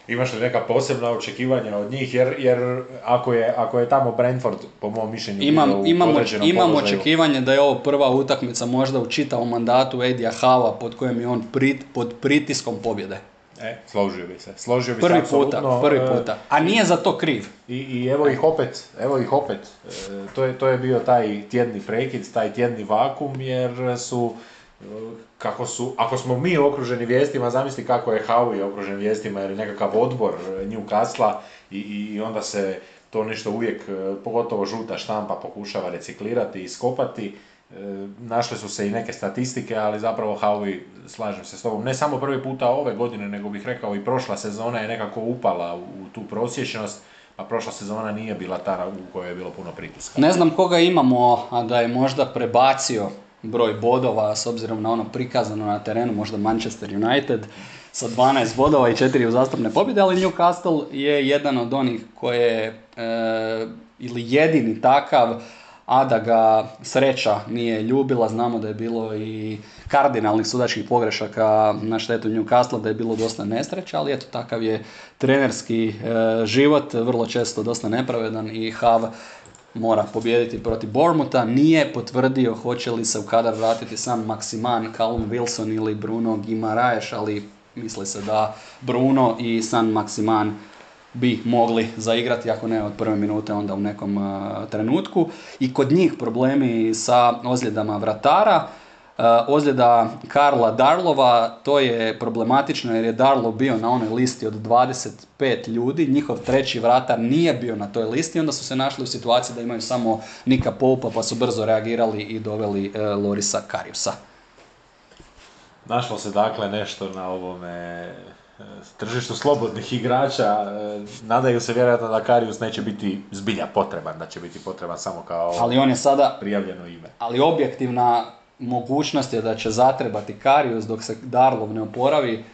Imaš li neka posebna očekivanja od njih? Jer, jer ako, je, ako je tamo Brentford, po mom mišljenju, imam, bio u imam, određenom imam položaju. Imam očekivanje da je ovo prva utakmica možda u čitavom mandatu Edija Hava pod kojim je on prit, pod pritiskom pobjede. E, složio bi se. Složio bi prvi se puta, prvi puta. A nije za to kriv. I, i evo ih opet, evo ih opet. E, to, je, to je bio taj tjedni prekid, taj tjedni vakum, jer su... Kako su, ako smo mi okruženi vijestima, zamisli kako je Howie okružen vijestima, jer je nekakav odbor Newcastle-a i, i onda se to nešto uvijek, pogotovo žuta štampa, pokušava reciklirati i iskopati. Našle su se i neke statistike, ali zapravo Howie, slažem se s tobom, ne samo prvi puta ove godine, nego bih rekao i prošla sezona je nekako upala u tu prosječnost, a prošla sezona nije bila ta u kojoj je bilo puno pritiska. Ne znam koga imamo, a da je možda prebacio broj bodova, s obzirom na ono prikazano na terenu, možda Manchester United sa dvanaest bodova i četiri uzastopne pobjede, ali Newcastle je jedan od onih koji je e, ili jedini takav, a da ga sreća nije ljubila. Znamo da je bilo i kardinalnih sudačkih pogrešaka na štetu Newcastle, da je bilo dosta nesreća, ali eto, takav je trenerski e, život, vrlo često dosta nepravedan, i Hav mora pobijediti protiv Bournemoutha. Nije potvrdio hoće li se u kadar vratiti sam Maximan, Callum Wilson ili Bruno Guimaraes, ali misli se da Bruno i San Maximan bi mogli zaigrati, ako ne od prve minute, onda u nekom uh, trenutku. I kod njih problemi sa ozljedama vratara. Uh, ozljeda Karla Darlova, to je problematično jer je Darlo bio na onoj listi od dvadeset pet ljudi, njihov treći vratar nije bio na toj listi, onda su se našli u situaciji da imaju samo Nika Poupa, pa su brzo reagirali i doveli uh, Lorisa Kariusa. Našlo se dakle nešto na ovome tržištu slobodnih igrača. Nadaju se vjerojatno da Karius neće biti zbilja potreban, da će biti potreban samo kao ali on je sada, prijavljeno ime. Ali objektivna mogućnost je da će zatrebati Karius dok se Darlov ne oporavi.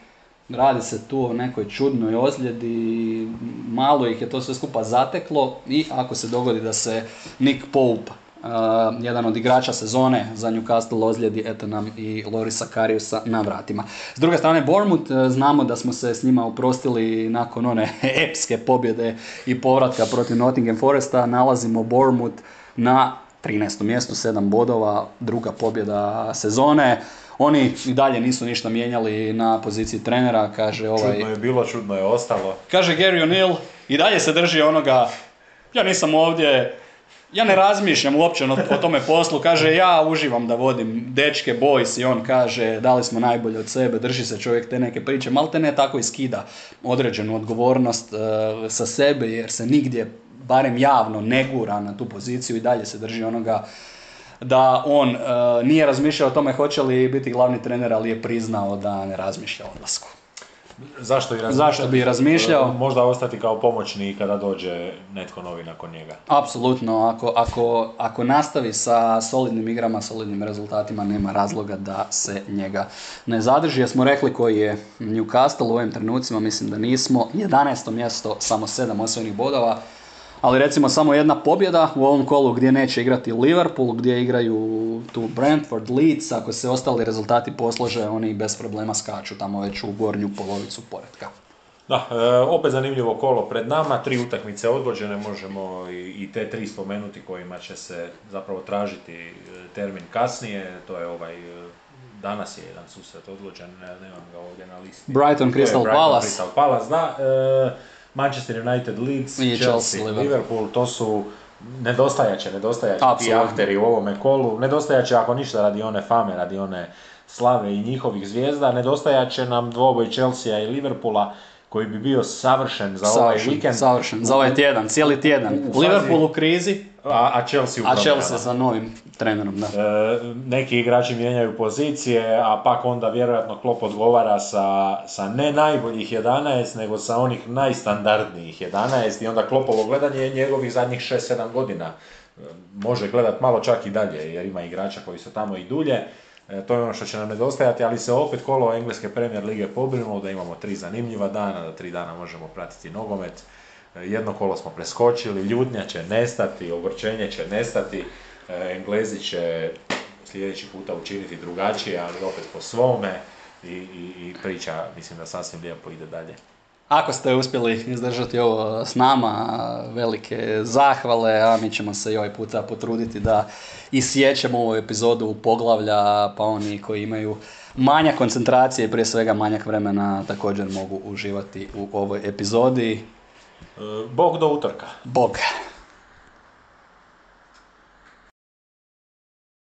Radi se tu o nekoj čudnoj ozljedi, malo ih je to sve skupa zateklo, i ako se dogodi da se Nick Pope, Uh, jedan od igrača sezone za Newcastle, ozljedi, eto nam i Lorisa Kariusa na vratima. S druge strane, Bournemouth, znamo da smo se s njima oprostili nakon one epske pobjede i povratka protiv Nottingham Foresta. Nalazimo Bournemouth na trinaestom mjestu, sedam bodova, druga pobjeda sezone. Oni i dalje nisu ništa mijenjali na poziciji trenera, kaže ovaj... Čudno je bilo, čudno je ostalo. Kaže Gary O'Neill, i dalje se drži onoga, ja nisam ovdje, ja ne razmišljam uopće o tome poslu, kaže ja uživam da vodim dečke, boys, i on kaže dali smo najbolje od sebe, drži se čovjek te neke priče, maltene tako i skida određenu odgovornost uh, sa sebe, jer se nigdje, barem javno, ne gura na tu poziciju. I dalje se drži onoga da on uh, nije razmišljao o tome hoće li biti glavni trener, ali je priznao da ne razmišlja o odlasku. Zašto, Zašto bi razmišljao? Možda ostati kao pomoćnik kada dođe netko novi nakon njega. Apsolutno, ako, ako, ako nastavi sa solidnim igrama, solidnim rezultatima, nema razloga da se njega ne zadrži. Ja smo rekli koji je Newcastle u ovim trenucima, mislim da nismo. jedanaesto mjesto, samo sedam osvojenih bodova, ali recimo samo jedna pobjeda u ovom kolu gdje neće igrati Liverpool, gdje igraju tu Brentford, Leeds. Ako se ostali rezultati poslože, oni bez problema skaču tamo već u gornju polovicu poretka. Da, e, opet zanimljivo kolo pred nama, tri utakmice odgođene, možemo i, i te tri spomenuti kojima će se zapravo tražiti termin kasnije. To je ovaj, danas je jedan susret odgođen, nemam ga ovdje na listi. Brighton, Crystal Palace. Crystal Palace, da. E, Manchester United, Leeds, Chelsea, Chelsea, Liverpool. Liverpool, to su nedostajaće, nedostajaće ti akteri u ovome kolu. Nedostajaće, ako ništa, radi one fame, radi one slave i njihovih zvijezda. Nedostajaće nam dvoboj Chelsea i Liverpoola, koji bi bio savršen za savršen, ovaj vikend. Savršen, za ovaj tjedan, cijeli tjedan. U Liverpool u krizi, a, a Chelsea u a Chelsea sa novim trenerom. Da. E, neki igrači mijenjaju pozicije, a pak onda vjerojatno Klopp odgovara sa, sa ne najboljih jedanaest, nego sa onih najstandardnijih jedanaest, i onda Kloppovo gledanje njegovih zadnjih šest sedam godina. E, može gledati malo čak i dalje, jer ima igrača koji su tamo i dulje. To je ono što će nam nedostajati, ali se opet kolo engleske Premier lige pobrinulo da imamo tri zanimljiva dana, da tri dana možemo pratiti nogomet. Jedno kolo smo preskočili, ljutnja će nestati, ogorčenje će nestati, Englezi će sljedeći puta učiniti drugačije, ali opet po svome, i, i, i priča, mislim da sasvim lijepo ide dalje. Ako ste uspjeli izdržati ovo s nama, velike zahvale, a mi ćemo se i ovaj puta potruditi da isjećemo ovu epizodu u poglavlja, pa oni koji imaju manjak koncentracije, prije svega manjak vremena, također mogu uživati u ovoj epizodi. Bog do utorka. Bog.